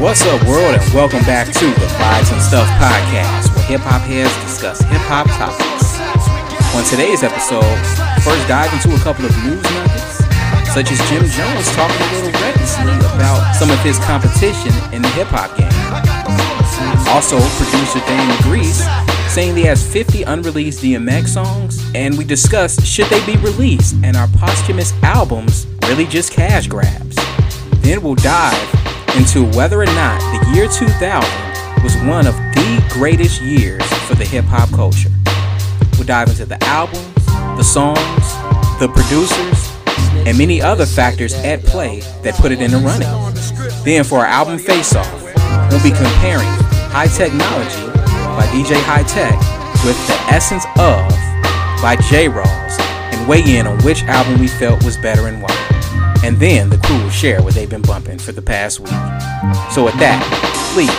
What's up, world, and welcome back to the Vibes and Stuff podcast, where hip-hop heads discuss hip-hop topics. On today's episode, first dive into a couple of news nuggets, such as Jim Jones talking a little recklessly about some of his competition in the hip-hop game. Also, producer Dame Grease saying he has 50 unreleased DMX songs, and we discuss should they be released, and are posthumous albums really just cash grabs? Then we'll dive into whether or not the year 2000 was one of the greatest years for the hip-hop culture. We'll dive into the albums, the songs, the producers, and many other factors at play that put it in the running. Then for our album face-off, we'll be comparing High Technology by DJ Hi-Tek with The Essence Of by J. Rawls, and weigh in on which album we felt was better and why. And then the crew will share what they've been bumping for the past week. So with that, please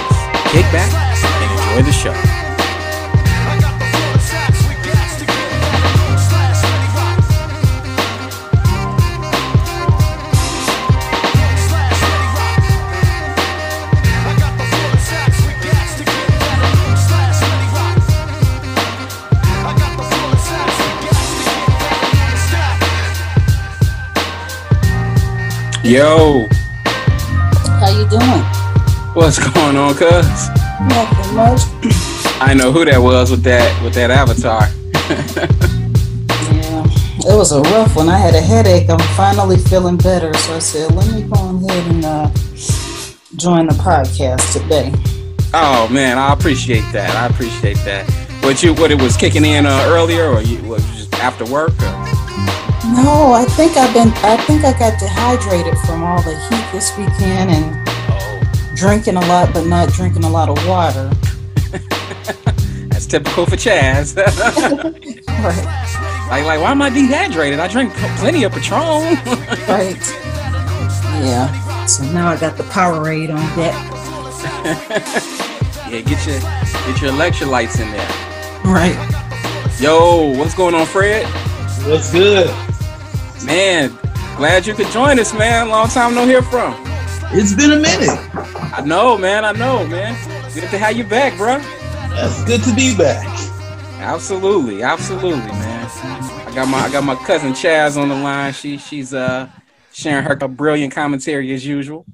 kick back and enjoy the show. Yo, how you doing? What's going on, cuz? Nothing much. I know who that was with that avatar. Yeah, it was a rough one. I had a headache. I'm finally feeling better, so I said, let me go ahead and join the podcast today. Oh man, I appreciate that. What it was kicking in earlier, or was it just after work? No, I think I got dehydrated from all the heat this weekend and drinking a lot, but not drinking a lot of water. That's typical for Chaz. Right. Like, why am I dehydrated? I drink plenty of Patron. Right. Yeah. So now I got the Powerade on deck. Yeah, get your electrolytes in there. Right. Yo, what's going on, Fred? What's good? Man, glad you could join us, man. Long time no hear from. It's been a minute. I know, man. Good to have you back, bro. That's good to be back. Absolutely, man. I got my cousin Chaz on the line. She's sharing her brilliant commentary as usual.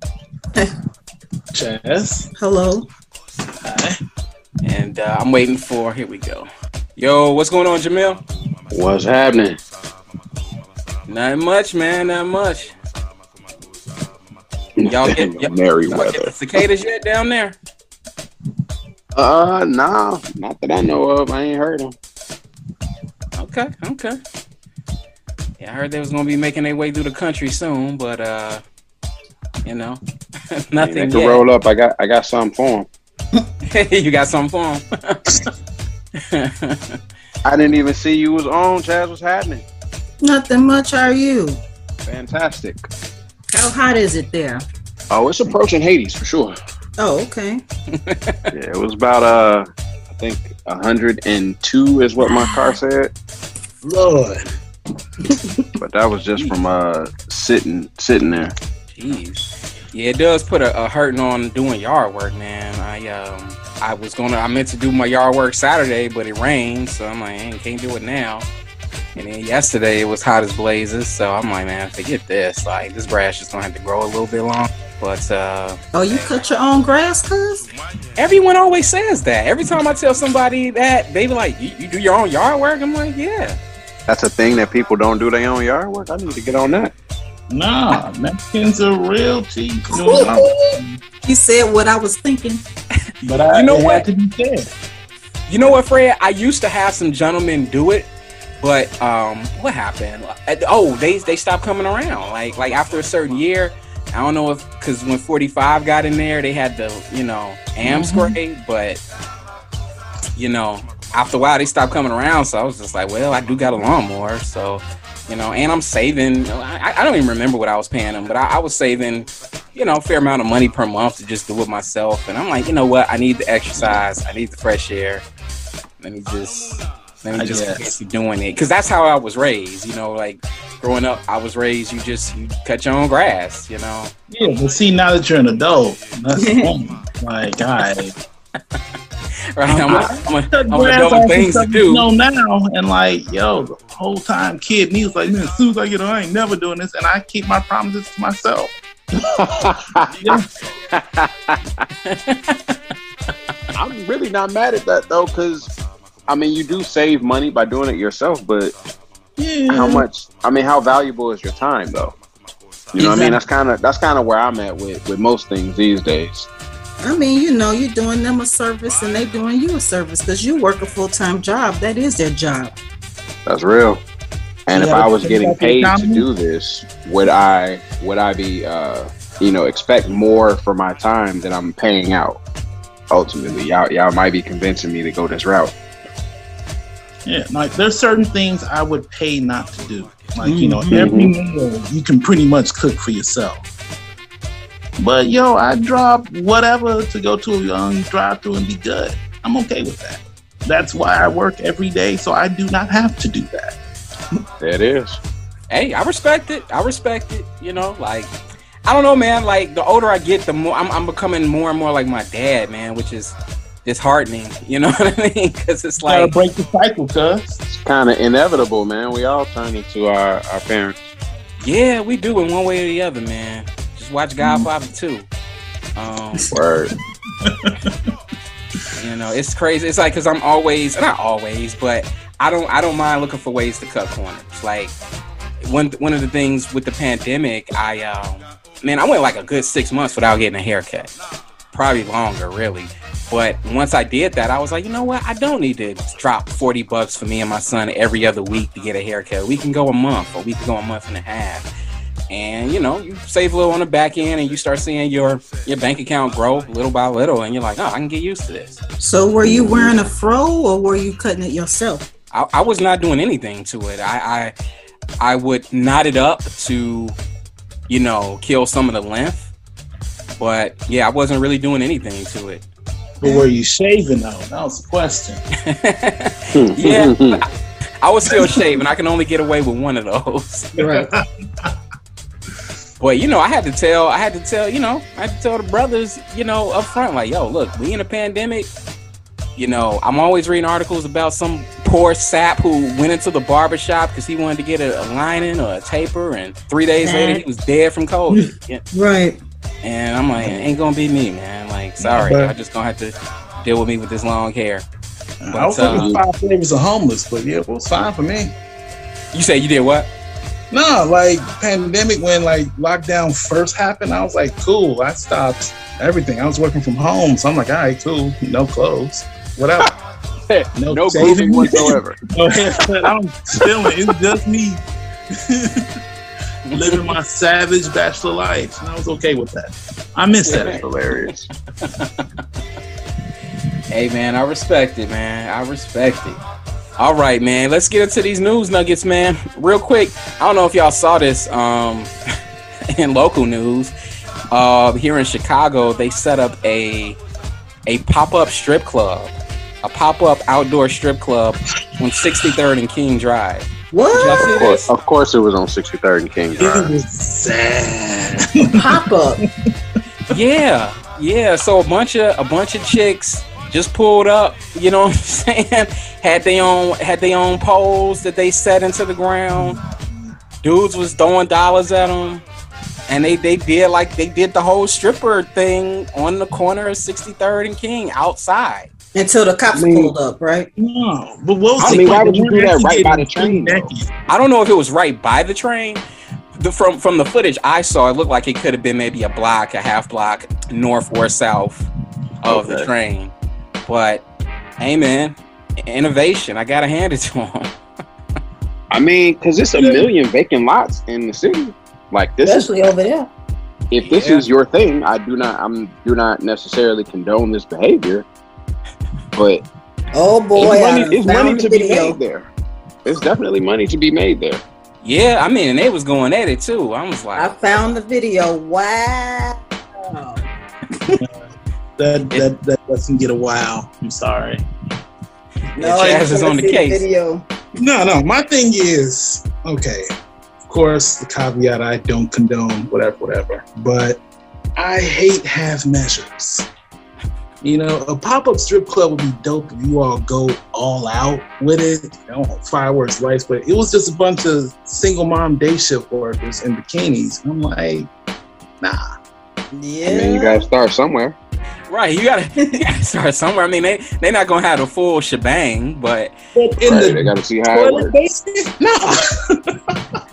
Chaz. Hello. Hi. And I'm waiting for. Here we go. Yo, what's going on, Jamil? What's happening? Not much, man. Not much. Y'all get the cicadas yet down there? Nah, not that I know of. I ain't heard them. Okay. Yeah, I heard they was gonna be making their way through the country soon, but nothing. They can roll up. I got something for them. Hey, you got something for them. I didn't even see you was on, Chaz. What's happening? Nothing much. How are you? Fantastic. How hot is it there? Oh, it's approaching Hades for sure. Oh, okay. Yeah, it was about I think 102 is what my car said. Lord. But that was just from sitting there. Jeez. Yeah, it does put a hurting on doing yard work, man. I meant to do my yard work Saturday, but it rained, so I'm like, I can't do it now. And then yesterday it was hot as blazes, so I'm like, man, forget this. Like, this grass is gonna have to grow a little bit long. But you cut your own grass, cuz? Everyone always says that. Every time I tell somebody that, they be like, you do your own yard work? I'm like, yeah. That's a thing that people don't do their own yard work. I need to get on that. Nah, Mexicans are real cheap. You said what I was thinking. But I, you know what? To be fair. You know what, Fred? I used to have some gentlemen do it, but what happened? Oh, they stopped coming around. Like after a certain year, I don't know if because when 45 got in there, they had the AM spray, but after a while they stopped coming around. So I was just like, well, I do got a lawnmower, so. And I'm saving, I don't even remember what I was paying them, but I was saving, a fair amount of money per month to just do it myself. And I'm like, you know what? I need the exercise. I need the fresh air. Let me just Let me just keep doing it, because that's how I was raised. You know, like growing up, I was raised. You cut your own grass. You know. Yeah, but see, now that you're an adult, that's the moment. Like, right, I'm adult things to do. You know now, and like, yo, the whole time, kid me was like, man, as soon as I get on, I ain't never doing this, and I keep my promises to myself. I'm really not mad at that though, because I mean, you do save money by doing it yourself, but how much? I mean, how valuable is your time though? You know, what I mean, that's kind of where I'm at with most things these days. I mean, you know, you're doing them a service and they doing you a service, because you work a full-time job. That is their job. That's real. And if I was getting paid to do this, would I be expect more for my time than I'm paying out? Ultimately, y'all might be convincing me to go this route. Yeah, like there's certain things I would pay not to do. Like you know, every meal you can pretty much cook for yourself. But yo, I drop whatever to go to a Young drive-thru and be good. I'm okay with that. That's why I work every day, so I do not have to do that. That is. Hey, I respect it. You know, like, I don't know, man. Like, the older I get, the more I'm becoming more and more like my dad, man, which is disheartening. You know what I mean? Because it's like, gotta break the cycle, cuz it's kind of inevitable, man. We all turn into our parents. Yeah, we do in one way or the other, man. Just watch Godfather 2. Word. You know, it's crazy. It's like, because I'm always, not always, but I don't mind looking for ways to cut corners. Like one of the things with the pandemic, I went like a good 6 months without getting a haircut, probably longer really. But once I did that, I was like, you know what? I don't need to drop $40 for me and my son every other week to get a haircut. We can go a month, or we can go a month and a half. And you know, you save a little on the back end, and you start seeing your bank account grow little by little, and you're like, oh, I can get used to this. So were you wearing a fro, or were you cutting it yourself? I was not doing anything to it. I would knot it up to, you know, kill some of the length. But yeah, I wasn't really doing anything to it. But were you shaving though? That was the question. Yeah, I was still shaving. I can only get away with one of those. Right. But you know, I had to tell the brothers, you know, up front, like, yo, look, we in a pandemic. You know, I'm always reading articles about some poor sap who went into the barbershop because he wanted to get a lining or a taper, and 3 days later he was dead from COVID. Yeah. Right. And I'm like, it ain't gonna be me, man. Like, sorry, y'all just gonna have to deal with me with this long hair. But I was thinking 5 flavors of homeless, but yeah, it was fine for me. You say you did what? No, like pandemic, when like lockdown first happened, I was like, cool. I stopped everything. I was working from home, so I'm like, all right, cool. No clothes. Whatever. No clothing whatsoever. I'm chilling. It's just me living my savage bachelor life, and I was okay with that. I miss that. It's hilarious. Hey man, I respect it, man. I respect it. All right, man. Let's get into these news nuggets, man. Real quick. I don't know if y'all saw this in local news. Here in Chicago, they set up a pop-up strip club. A pop-up outdoor strip club on 63rd and King Drive. What? Of course it was on 63rd and King Drive. It was sad. Pop-up. Yeah. So a bunch of chicks just pulled up, you know what I'm saying? Had their own poles that they set into the ground. Dudes was throwing dollars at them. And they did the whole stripper thing on the corner of 63rd and King outside. Until the cops pulled up, right? No, but what was why would you do that right by the train? I don't know if it was right by the train. From the footage I saw, it looked like it could have been maybe a half block north or south of the train. But hey, man, innovation. I gotta hand it to him. I mean, because it's a million vacant lots in the city. Like this, especially over there. If this is your thing, I do not necessarily condone this behavior. But oh boy, it's money to be made there. It's definitely money to be made there. Yeah, I mean, and they was going at it too. I was like, I found the video. Wow. that doesn't get a wow. I'm sorry. No, Jazz is on the case. No. My thing is, okay, of course, the caveat, I don't condone whatever, but I hate half measures. You know, a pop-up strip club would be dope if you all go all out with it. You know, fireworks, lights, but it was just a bunch of single mom day shift workers in bikinis. I'm like, nah. Yeah. I mean, you gotta start somewhere. Right, you gotta start somewhere. I mean, they're not gonna have the full shebang, but they gotta see how it works. No,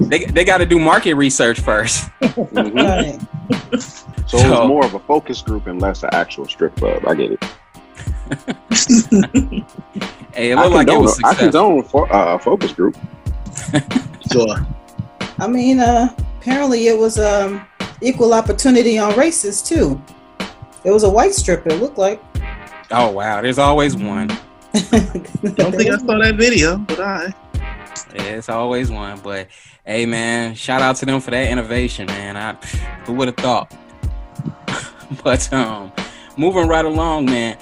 they gotta do market research first. Mm-hmm. Right. So it's more of a focus group and less an actual strip club. I get it. Hey, it looked like it was successful. I condone focus group. Sure. I mean, apparently it was equal opportunity on races too. It was a white stripper, it looked like. Oh, wow. There's always one. Don't think I saw that video, but it's always one. But, hey, man, shout out to them for that innovation, man. Who would have thought? But moving right along, man.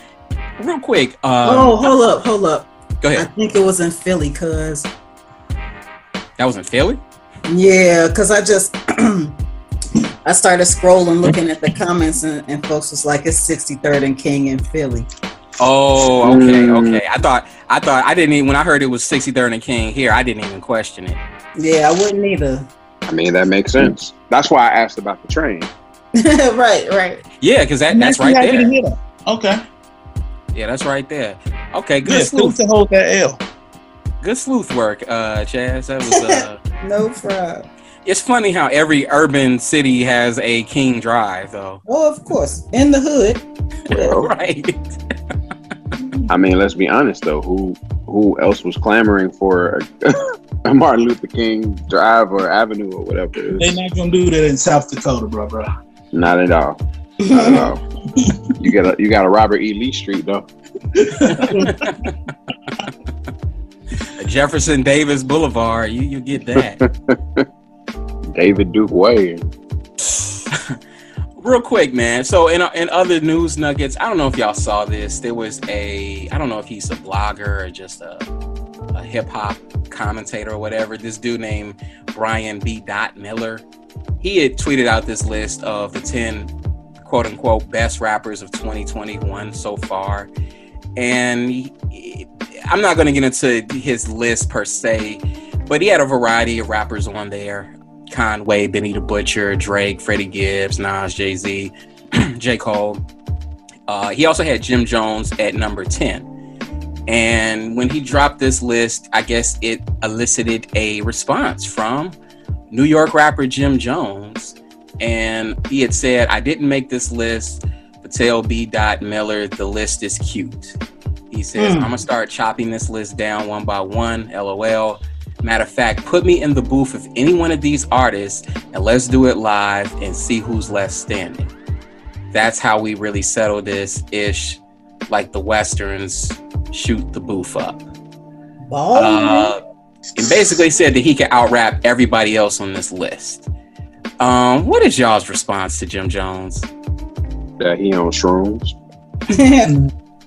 Real quick. Hold up. Go ahead. I think it was in Philly, cuz. That was in Philly? Yeah, because I just... I started scrolling, looking at the comments, and folks was like, "It's 63rd and King in Philly." Oh, okay. I thought I didn't even, when I heard it was 63rd and King here, I didn't even question it. Yeah, I wouldn't either. I mean, that makes sense. That's why I asked about the train. Right. Yeah, because that's right there. Okay. Yeah, that's right there. Okay, good. Yeah, sleuth to hold that L. Good sleuth work, Chaz. That was no problem. It's funny how every urban city has a King Drive, though. Oh, of course. In the hood. Well, right. I mean, let's be honest, though. Who else was clamoring for a Martin Luther King Drive or Avenue or whatever it is? They're not going to do that in South Dakota, bro. Not at all. Not at all. You got a Robert E. Lee Street, though. A Jefferson Davis Boulevard. You get that. David Duke Way. Real quick, man. So in other news nuggets, I don't know if y'all saw this. There was I don't know if he's a blogger or just a hip hop commentator or whatever. This dude named Brian B. Miller. He had tweeted out this list of the 10 quote unquote best rappers of 2021 so far. And I'm not going to get into his list per se, but he had a variety of rappers on there. Conway, Benny the Butcher, Drake, Freddie Gibbs, Nas, Jay-Z, J. Cole. He also had Jim Jones at number 10. And when he dropped this list, I guess it elicited a response from New York rapper Jim Jones. And he had said, "I didn't make this list, but tell B. Miller the list is cute." He says, "I'm going to start chopping this list down one by one, LOL. Matter of fact, put me in the booth with any one of these artists and let's do it live and see who's left standing. That's how we really settle this ish, like the Westerns, shoot the booth up." And basically said that he could out-rap everybody else on this list. What is y'all's response to Jim Jones? That he on shrooms.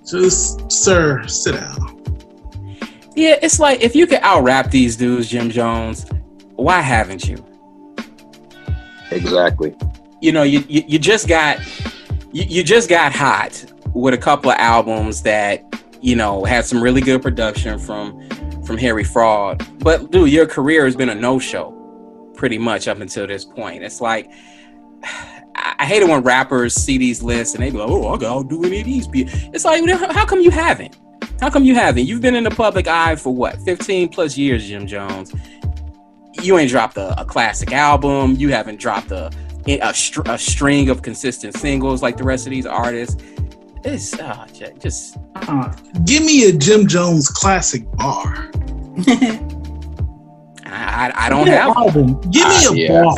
Just, sir, sit down. Yeah, it's like, if you could out-rap these dudes, Jim Jones, why haven't you? Exactly. You know, you just got hot with a couple of albums that, you know, had some really good production from Harry Fraud. But, dude, your career has been a no-show pretty much up until this point. It's like, I hate it when rappers see these lists and they be like, "Oh, I gotta do any of these." It's like, how come you haven't? How come you haven't? You've been in the public eye for what, 15 plus years, Jim Jones. You ain't dropped a classic album. You haven't dropped a string of consistent singles like the rest of these artists. It's give me a Jim Jones classic bar. I don't have album. Give me bar.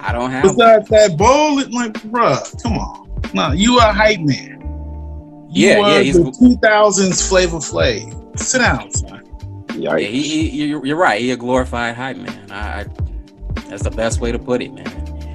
I don't have. Besides one. That bowl, it's like, bruh, come on. No, you are hype man. Yeah, he's the 2000s Flavor Flav. Sit down, son. Yeah, you're right. He a glorified hype man. That's the best way to put it, man.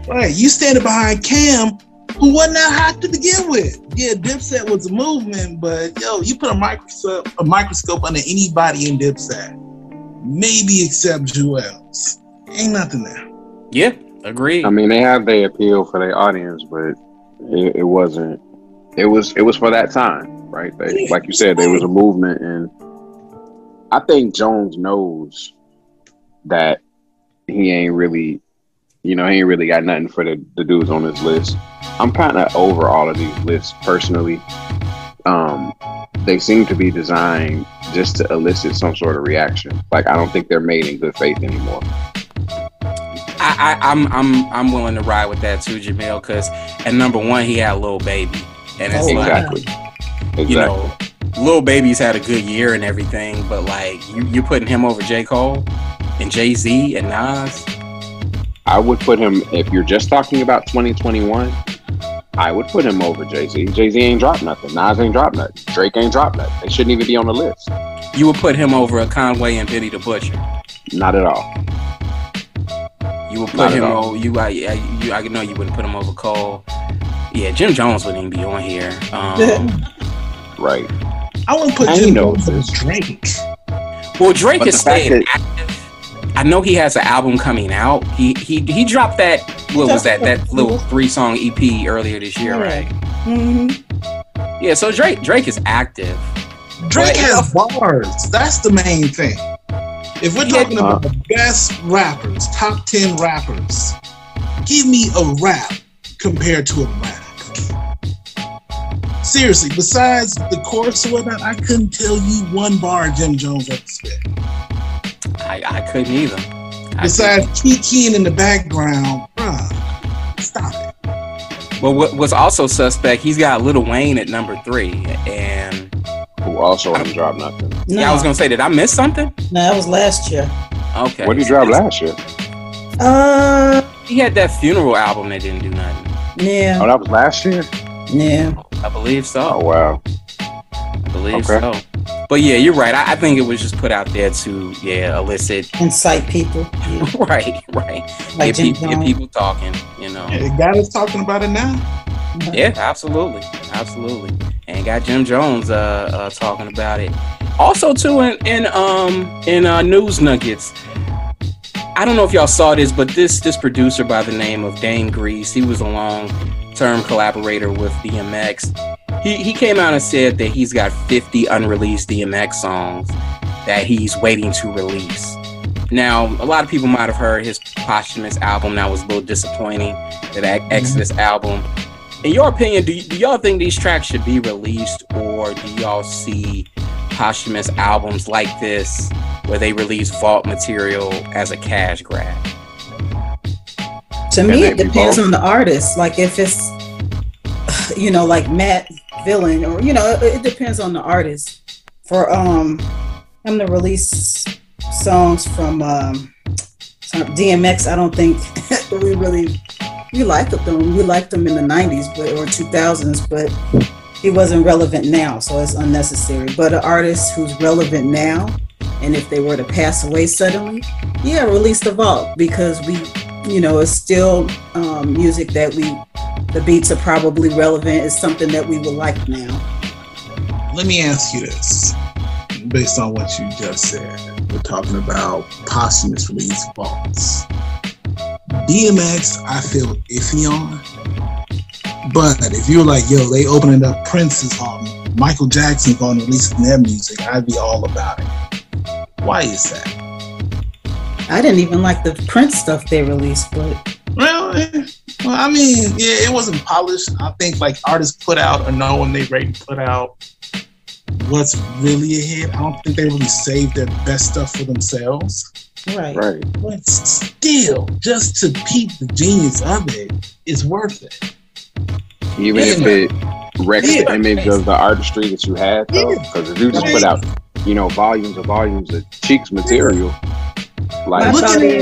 Right, you standing behind Cam who wasn't that hot to begin with. Yeah, Dipset was a movement, but yo, you put a microscope under anybody in Dipset, maybe except Jewels. Ain't nothing there. Yeah, agreed. I mean, they have their appeal for their audience, but it wasn't. It was for that time, right? They, like you said, there was a movement, and I think Jones knows that he ain't really, you know, he ain't really got nothing for the dudes on this list. I'm kind of over all of these lists personally. They seem to be designed just to elicit some sort of reaction. Like, I don't think they're made in good faith anymore. I'm willing to ride with that too, Jamil, because at number one he had Lil Baby, and it's exactly. You know, Lil Baby's had a good year and everything, but like you putting him over J. Cole and Jay-Z and Nas. I would put him, if you're just talking about 2021, I would put him over Jay-Z. Jay-Z ain't dropped nothing. Nas ain't dropped nothing. Drake ain't dropped nothing. They shouldn't even be on the list. You would put him over a Conway and Benny the Butcher? Not at all. You would put him over I know you wouldn't put him over Cole. Yeah, Jim Jones wouldn't even be on here. Right. I wouldn't put Jim Jones over Drake. Well, Drake is staying active. I know he has an album coming out. He dropped that. That little 3-song EP earlier this year, right? Mm-hmm. Yeah. So Drake is active. Drake has bars. That's the main thing. If we're talking about the best rappers, top 10 rappers, give me a rap compared to a rap. Seriously, besides the chorus or whatnot, I couldn't tell you one bar Jim Jones ever spit. I couldn't either. Besides Kiki in the background, bruh, stop it. Well, what was also suspect, he's got Lil Wayne at number 3, and who also didn't drop nothing. No. Yeah, I was gonna say, did I miss something? No, that was last year. Okay. What did he drop last year? He had that funeral album that didn't do nothing. Yeah. Oh, that was last year? Yeah. I believe so. Oh wow. I believe so. But yeah, you're right. I think it was just put out there to elicit, incite people. Yeah. right. Like get people talking. You know. Yeah, the guy is talking about it now. Mm-hmm. Yeah, absolutely. And got Jim Jones talking about it. Also, too, in news nuggets, I don't know if y'all saw this, but this producer by the name of Dame Grease, he was a long-term collaborator with DMX. He came out and said that he's got 50 unreleased DMX songs that he's waiting to release. Now, a lot of people might have heard his posthumous album. That was a little disappointing, that Exodus album. In your opinion, do y'all think these tracks should be released, or do y'all see posthumous albums like this where they release vault material as a cash grab? To me, it depends on the artist. Like, if it's, you know, like Matt Villain, or, you know, it depends on the artist. For him to release songs from DMX, I don't think we liked them. We liked them in the 90s or 2000s, but he wasn't relevant now, so it's unnecessary. But an artist who's relevant now, and if they were to pass away suddenly, release the vault, because we, you know, it's still music that the beats are probably relevant. It's something that we would like now. Let me ask you this, based on what you just said. We're talking about posthumous release vaults. DMX, I feel iffy on. But if you were like, yo, they opening up Prince's album, Michael Jackson going to release their music, I'd be all about it. Why is that? I didn't even like the Prince stuff they released, but... Well, I mean, yeah, it wasn't polished. I think, like, artists put out or know when they ready to put out what's really a hit. I don't think they really save their best stuff for themselves. Right. But still, just to peep the genius of it, it's worth it. Even if it wrecks the image of the artistry that you had, though, because if you just put out, you know, volumes and volumes of Cheeks material, like looking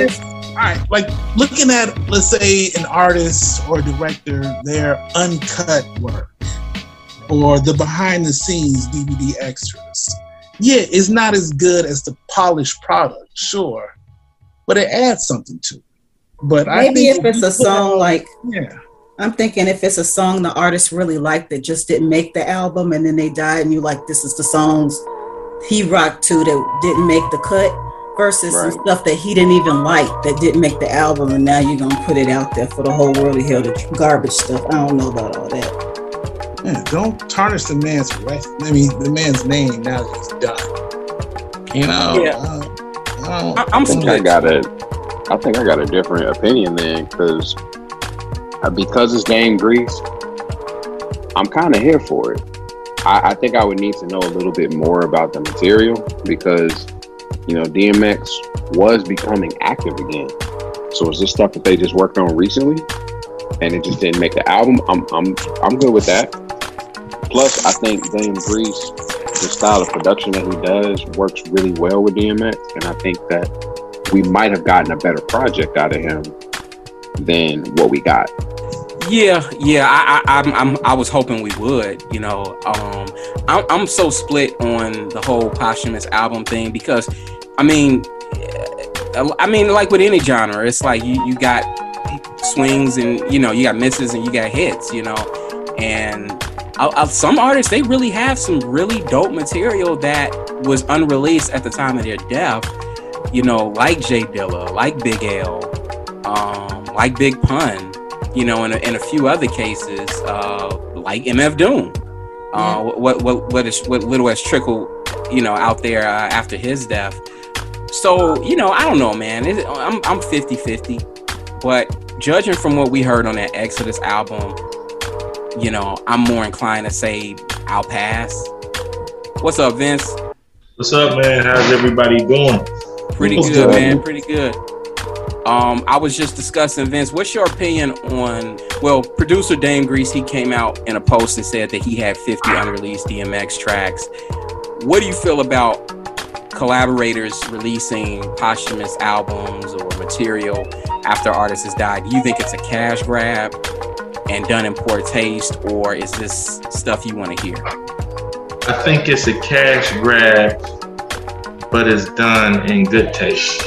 at, let's say, an artist or director, their uncut work or the behind-the-scenes DVD extras. Yeah, it's not as good as the polished product, sure, but it adds something to it. But maybe if it's a song like I'm thinking if it's a song the artist really liked that just didn't make the album and then they died and you like, this is the songs he rocked to that didn't make the cut versus some stuff that he didn't even like that didn't make the album and now you're going to put it out there for the whole world to hear the garbage stuff. I don't know about all that. Yeah, don't tarnish the man's the man's name now that he's done. You know? Yeah. I think I got a different opinion then because it's Dame Grease, I'm kind of here for it. I think I would need to know a little bit more about the material because, you know, DMX was becoming active again. So is this stuff that they just worked on recently and it just didn't make the album? I'm good with that. Plus, I think Dame Grease, the style of production that he does works really well with DMX, and I think that we might have gotten a better project out of him than what we got. Yeah. I was hoping we would, you know. I'm so split on the whole posthumous album thing because, I mean, like with any genre, it's like you got swings and, you know, you got misses and you got hits, you know. And some artists, they really have some really dope material that was unreleased at the time of their death, you know, like J Dilla, like Big L, like Big Pun, you know, in a few other cases, like MF Doom, what Little West trickled, you know, out there after his death. So, you know, I don't know, man. I'm 50-50, but judging from what we heard on that Exodus album, you know, I'm more inclined to say I'll pass. What's up, Vince? What's up, man? How's everybody doing? Pretty good, man. I was just discussing, Vince, what's your opinion on, well, producer Dame Grease, he came out in a post and said that he had 50 unreleased DMX tracks. What do you feel about collaborators releasing posthumous albums or material after artists has died? Do you think it's a cash grab and done in poor taste, or is this stuff you want to hear? I think it's a cash grab, but it's done in good taste.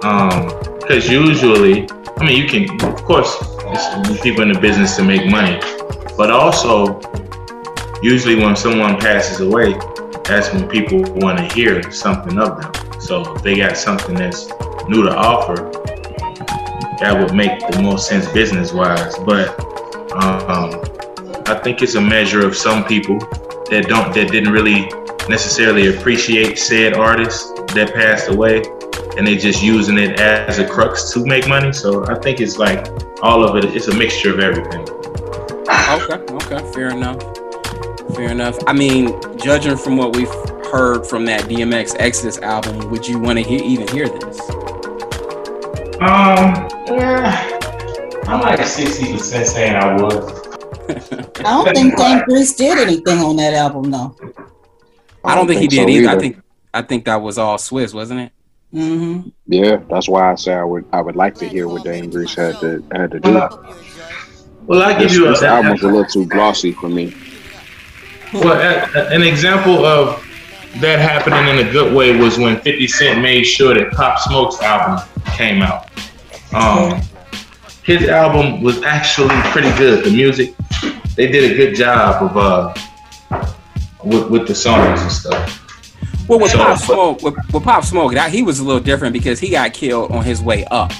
Because usually, you can, of course, it's people in the business to make money, but also, usually when someone passes away, that's when people want to hear something of them. So if they got something that's new to offer, that would make the most sense business-wise. But I think it's a measure of some people that didn't really necessarily appreciate said artists that passed away, and they just using it as a crux to make money. So I think it's like all of it, it's a mixture of everything. Okay, fair enough. I mean, judging from what we've heard from that DMX Exodus album, would you want to even hear this? Yeah, I'm like 60% saying I would. I don't think Dame Grease did anything on that album, though. I don't think he did either. I think that was all Swizz, wasn't it? Mm-hmm. Yeah, that's why I say I would like to hear what Dame Grease had to do. Well, I give you this album's a little too glossy for me. Well, an example of that happening in a good way was when 50 Cent made sure that Pop Smoke's album came out. His album was actually pretty good. The music, they did a good job of with the songs and stuff. Well, with Pop Smoke, he was a little different because he got killed on his way up.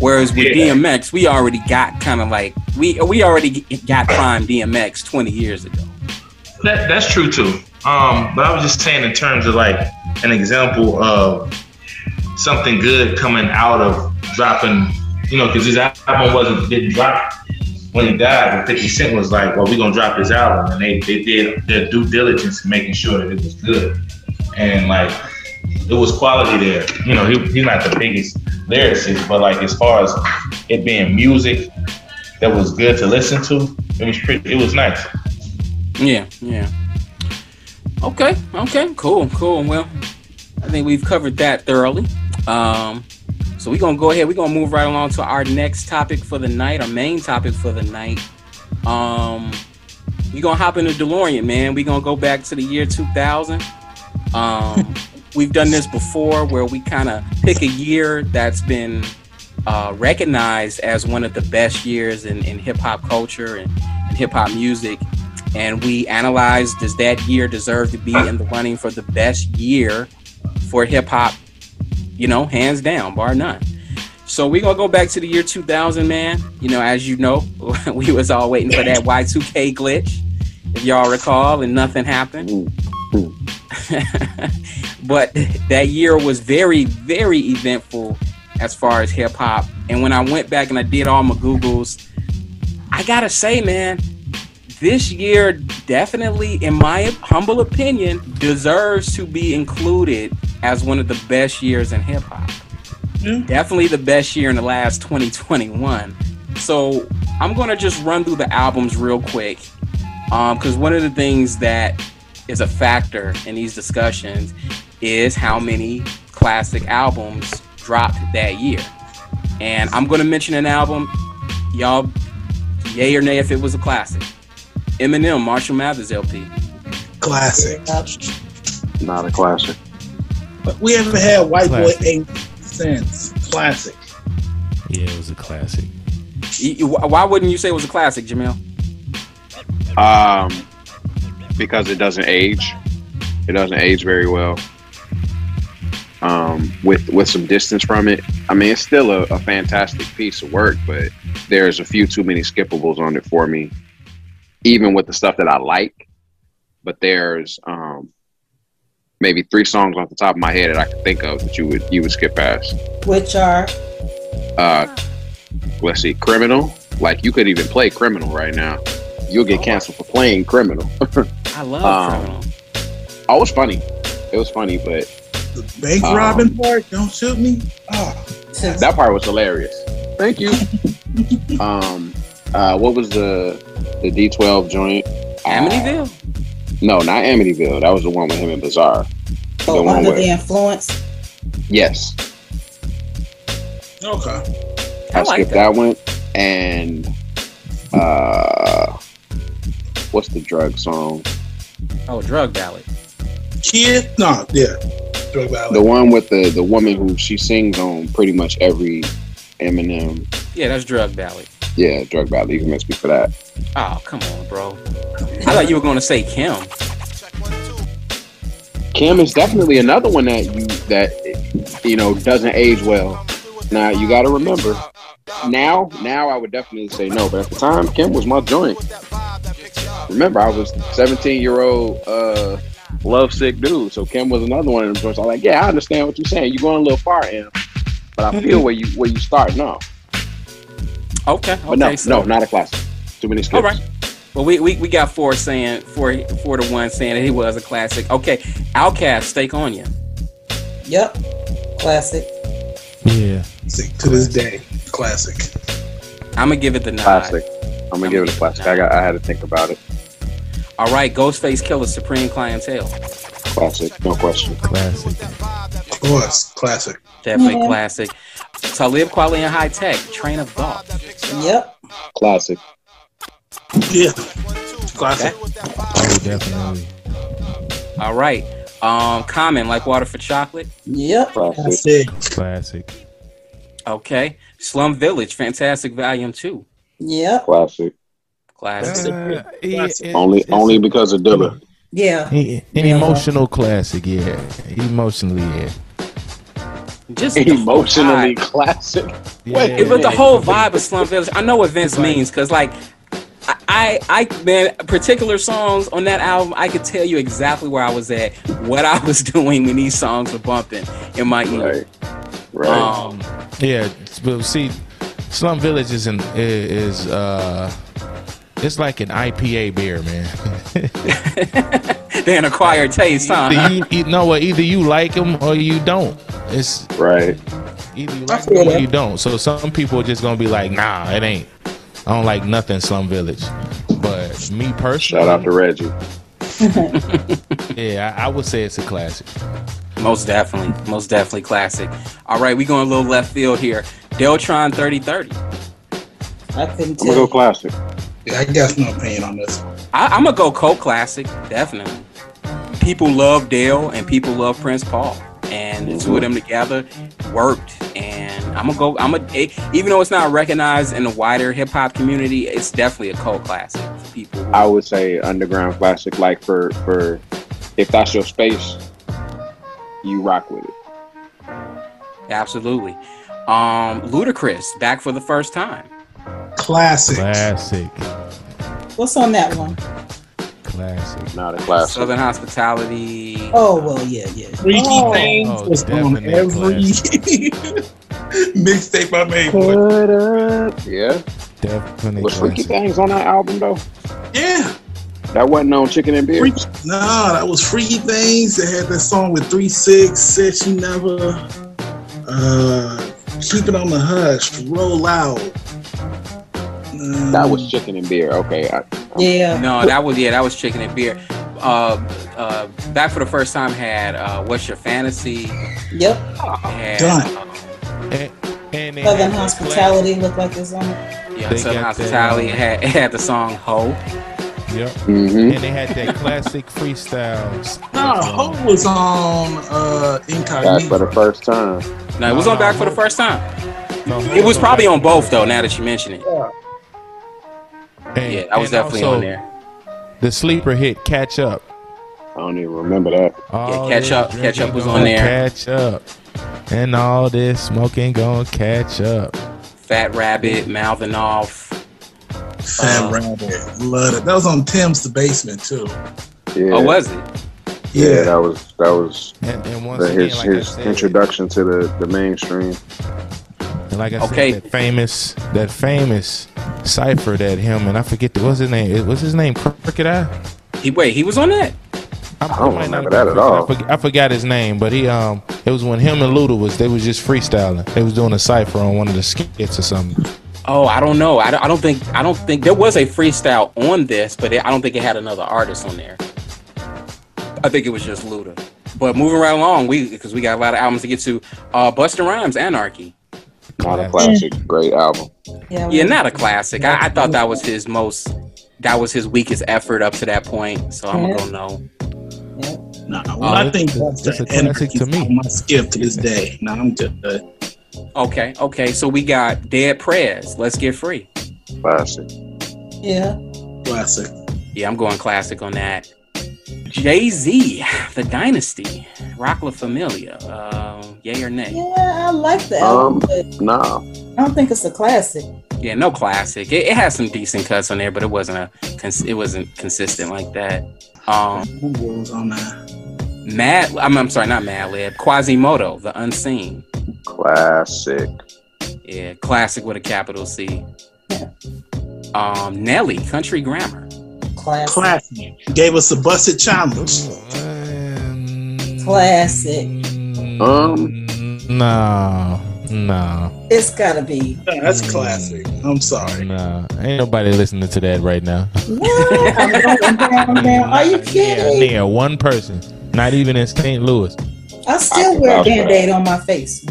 Whereas with DMX, we already got kind of like we already got prime DMX 20 years ago. That's true too. But I was just saying in terms of like an example of something good coming out of dropping, you know, because his album didn't drop when he died. And 50 Cent was like, well, we're gonna drop this album, and they did their due diligence in making sure that it was good. And like, it was quality there. You know, he's not the biggest lyricist, but like as far as it being music that was good to listen to, it was nice. Yeah. Okay, cool. Well, I think we've covered that thoroughly. So we're gonna go ahead, we're gonna move right along to our next topic for the night, our main topic for the night. We're gonna hop into DeLorean, man. We're gonna go back to the year 2000. We've done this before where we kind of pick a year that's been recognized as one of the best years in hip-hop culture and hip-hop music. And we analyzed, does that year deserve to be in the running for the best year for hip-hop, you know, hands down, bar none. So we're going to go back to the year 2000, man. You know, as you know, we was all waiting for that Y2K glitch, if y'all recall, and nothing happened. But that year was very, very eventful as far as hip-hop. And when I went back and I did all my Googles, I got to say, man, this year definitely, in my humble opinion, deserves to be included as one of the best years in hip-hop. Mm-hmm. Definitely the best year in the last 2021. So I'm going to just run through the albums real quick, because one of the things that is a factor in these discussions is how many classic albums dropped that year. And I'm going to mention an album, y'all, yay or nay if it was a classic. Eminem, Marshall Mathers LP. Classic. Not a classic. But we haven't had White classic. Boy 8 since. Classic. Yeah, it was a classic. Why wouldn't you say it was a classic, Jamil? Because it doesn't age. It doesn't age very well. With some distance from it. I mean, it's still a fantastic piece of work, but there's a few too many skippables on it for me. Even with the stuff that I like, but there's maybe three songs off the top of my head that I can think of that you would skip past. Which are? Let's see, Criminal. Like, you could even play Criminal right now. You'll get canceled for playing Criminal. I love Criminal. Oh, it's funny. It was funny, but the bank robbing part, don't shoot me. Oh, that part was hilarious. Thank you. What was the D12 joint? Amityville? No, not Amityville. That was the one with him and Bizarre. Oh, the Under the Influence? Yes. Okay. I skipped that one. And what's the drug song? Oh, Drug Ballad. Kid? No, yeah. Drug Ballad. The one with the woman who she sings on pretty much every Eminem. Yeah, that's Drug Ballad. Yeah, Drug Ballad. You can miss me for that. Oh, come on, bro. I thought you were going to say Kim. Kim is definitely another one that doesn't age well. Now, you got to remember, now I would definitely say no, but at the time, Kim was my joint. Remember, I was 17-year-old lovesick dude, so Kim was another one of them joints. I'm like, yeah, I understand what you're saying. You're going a little far, Em, but I feel where you starting off. Okay. But no, not a classic. Too many skips. All right. Well, we got four to one saying that he was a classic. Okay. Outkast, Steak On You. Yep. Classic. Yeah. To this day, classic. I'm gonna give it the nod. Classic. I'm gonna give it a classic. I had to think about it. All right. Ghostface Killer, Supreme Clientele. Classic. No question. Classic. Of course. Classic. Definitely classic. Talib Kweli and Hi-Tek, Train of Thought. Yep. Classic. Yeah. Classic. Okay. Oh, definitely. All right. Common, Like Water for Chocolate. Yep. Classic. Classic. Okay. Slum Village, Fantastic Volume 2. Yep. Classic. Classic. Classic. Only because of Dilla. Yeah. An emotional classic, yeah. Emotionally, yeah. Just emotionally classic. Yeah, but the whole vibe of Slum Village. I know what Vince means, because like I man, particular songs on that album, I could tell you exactly where I was at, what I was doing when these songs were bumping in my ear. Right. Yeah. But see, Slum Village is it's like an IPA beer, man. They an acquired taste, huh? Either you like them or you don't. It's right. Either you like them or you don't. So some people are just gonna be like, nah, it ain't. I don't like nothing Slum Village. But me personally, shout out to Reggie. Yeah, I would say it's a classic. Most definitely classic. All right, we going a little left field here. Deltron 3030. I think I'm gonna go classic. Yeah, I guess no opinion on this one. I'm gonna go classic, definitely. People love Dale and people love Prince Paul, and the two of them together worked, and Even though it's not recognized in the wider hip hop community, it's definitely a cult classic for people. I would say underground classic. Like for if that's your space, you rock with it. Absolutely. Ludacris, Back for the First Time. Classic. What's on that one? Classic. Not a classic. Southern Hospitality. Oh, well, yeah. 3D Things was on every mixtape I made. Put up. Yeah. Definitely. Was Freaky Things on that album, though? Yeah. That wasn't on Chicken and Beer? Nah, that was Freaky Things. They had that song with 3-6, Said She Never, Keep It on the Hush, Roll Out. That was Chicken and Beer. Okay. Yeah. No, that was Chicken and Beer. Back for the First Time had What's Your Fantasy? Yep. And, done. And Southern Hospitality looked like it's on it. Yeah, Southern Hospitality had the song Ho. Yep. Mm-hmm. And they had that classic freestyles. No, Ho was on Incognito. Back for the First Time. No, it was on Back for the First Time. No, it was probably on both, though, now that you mention it. Yeah. And I was definitely on there. The sleeper hit Catch Up. I don't even remember that. Catch Up was on there. Catch Up. And all this smoking gonna catch up. Fat Rabbit, mouthing off. Fat Rabbit, love it. That was on Tim's The Basement too. Yeah. Oh, was it? Yeah, that was his introduction to the mainstream. And like I said, that famous cipher that him and I forget what's his name. What's his name? Crooked Eye. He was on that. I don't remember that at all. I forgot his name, but he it was when him and Luda was just freestyling. They was doing a cipher on one of the skits or something. Oh, I don't know. I don't think there was a freestyle on this, but I don't think it had another artist on there. I think it was just Luda. But moving right along, because we got a lot of albums to get to. Busta Rhymes, Anarchy. Not a classic, great album. Yeah, not a classic. I thought that was his weakest effort up to that point. So I'm gonna go no. Yeah. I think that's a classic to me. My skip to this day. No, I'm good. Okay. So we got Dead Prez. Let's Get Free. Classic. Yeah. Classic. Yeah, I'm going classic on that. Jay-Z, The Dynasty, Rock La Familia, yay or nay? Yeah, I like that. Nah. I don't think it's a classic. Yeah, no classic. It has some decent cuts on there, but it wasn't consistent like that. Who was on that? I'm sorry, not Mad Lib. Quasimoto, The Unseen. Classic. Yeah, classic with a capital C. Yeah. Nelly, Country Grammar. Classic. Gave us a busted challenge. Classic. No. It's gotta be. No, that's classic. I'm sorry. No, ain't nobody listening to that right now. What? I'm going down. Are you kidding? Yeah, one person. Not even in St. Louis. I still wear a Band-Aid on my face.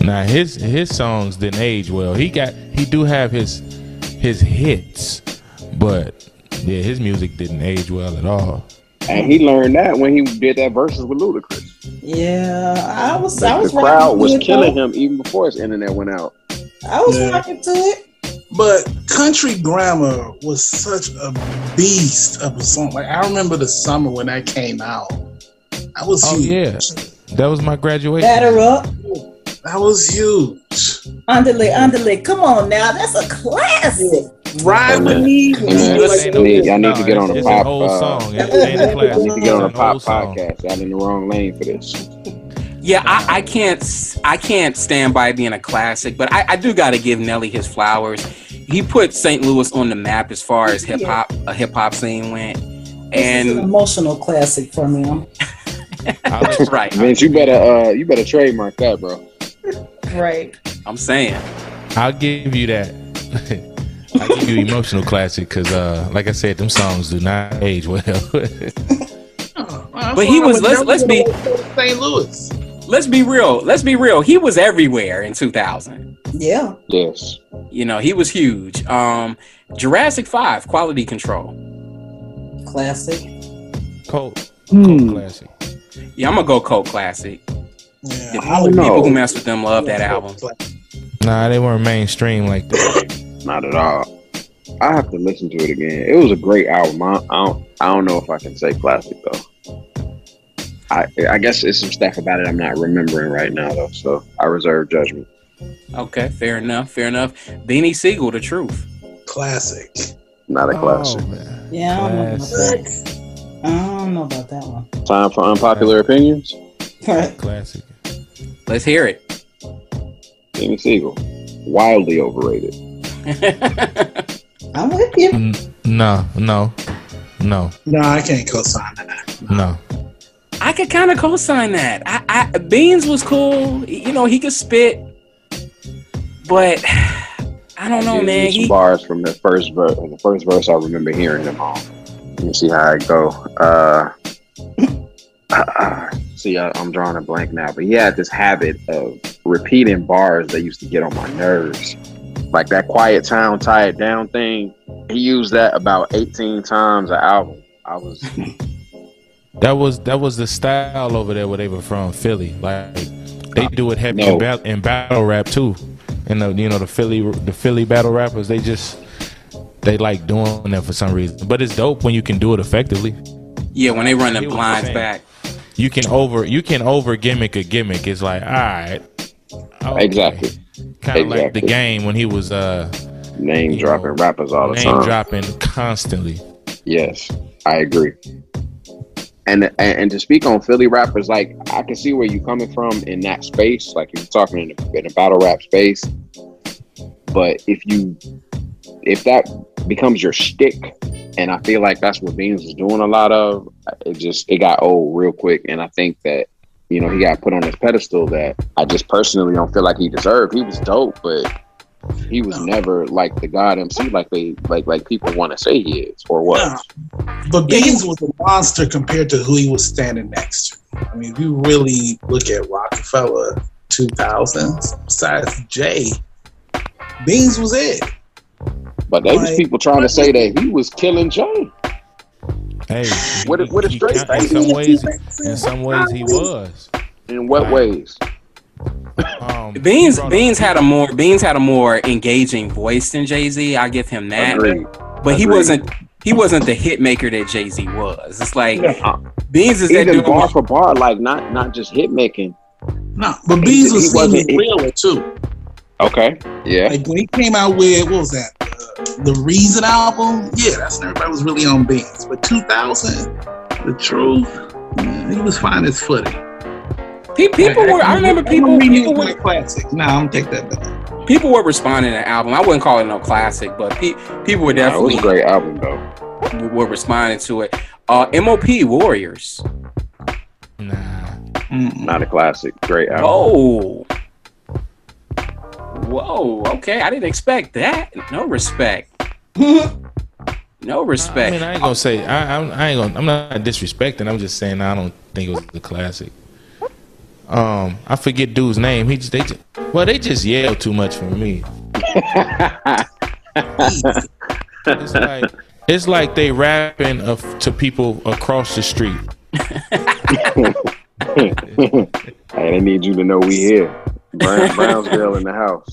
Now his songs didn't age well. He do have his hits, but yeah, his music didn't age well at all. And he learned that when he did that versus with Ludacris. Yeah, I was. The crowd was killing him even before his internet went out. I was rocking to it. But Country Grammar was such a beast of a song. Like I remember the summer when that came out. I was huge. Yeah, that was my graduation. Batter up. That was huge. Underlay. Come on now. That's a classic. Ride with me. I need to get on a pop song. I need to get on a pop podcast. I'm in the wrong lane for this. Yeah, I can't stand by being a classic, but I do got to give Nelly his flowers. He put St. Louis on the map as far as hip hop scene went. And this is an emotional classic for me. That's right. Man, you better trademark that, bro. Right. I'm saying. I'll give you that. I'll give you emotional classic because, like I said, them songs do not age well. But he was. Let's be. St. Louis. Let's be real. He was everywhere in 2000. Yeah. Yes. You know he was huge. Jurassic 5, Quality Control. Classic. Cult classic. Yeah, I'm gonna go cult classic. Yeah, all the people who mess with them love that album. Nah, they weren't mainstream like that. Not at all. I have to listen to it again. It was a great album. I don't know if I can say classic though. I guess it's some stuff about it I'm not remembering right now though, so I reserve judgment. Okay, fair enough. Fair enough. Beanie Sigel, The Truth. Classic. Not a classic. Man. Yeah, I don't know about that one. Time for unpopular opinions. Classic. Let's hear it. Beanie Sigel, wildly overrated. I'm with you. No, I can't co-sign that. No. I could kind of co-sign that. I Beans was cool. You know, he could spit, but I don't know, man. Some bars from the first verse. The first verse I remember hearing them on. Let me see how I go. See, I'm drawing a blank now. But he had this habit of repeating bars that used to get on my nerves. Like that Quiet Town, Tie It Down thing. He used that about 18 times an album. I was. That was the style over there where they were from, Philly. Like they do it heavy in battle rap too. And the Philly battle rappers, they like doing that for some reason. But it's dope when you can do it effectively. Yeah, when they run the blinds back, you can over gimmick a gimmick. It's like all right, okay. Exactly. Kind of like The Game when he was name dropping rappers all the time. Name dropping constantly. Yes, I agree. And to speak on Philly rappers, like I can see where you're coming from in that space. Like you're talking in a battle rap space, but if that becomes your shtick, and I feel like that's what Beans was doing a lot of, it got old real quick. And I think that he got put on this pedestal that I just personally don't feel like he deserved. He was dope, but he was never like the God MC like people want to say he is or was. No. But Beans was a monster compared to who he was standing next to. I mean, if you really look at Rockefeller 2000s, besides Jay, Beans was it. But they was people trying to say that he was killing Jay. Hey, what a straight face. In some ways, he was. In what ways? Beans had a more engaging voice than Jay-Z. I give him that. Agreed. But he wasn't the hit maker that Jay-Z was. It's like Beans is that dude bar for bar, like not just hit making. No, but Beans was real too. Okay, yeah. Like when he came out with what was that? The Reason album. Yeah, that's when everybody was really on Beans. But 2000, The Truth, he was fine as footy. I remember people were classic. No, I'm take that back. People were responding to the album. I wouldn't call it no classic, but people were definitely. It was a great album though. Were responding to it. MOP Warriors. Nah, not a classic. Great album. Whoa. Okay, I didn't expect that. No respect. No respect. I mean, I ain't gonna say. I ain't gonna. I'm not disrespecting. I'm just saying I don't think it was the classic. I forget dude's name. They just yelled too much for me. it's like they rapping to people across the street. Hey, they need you to know we here. Brownsville in the house.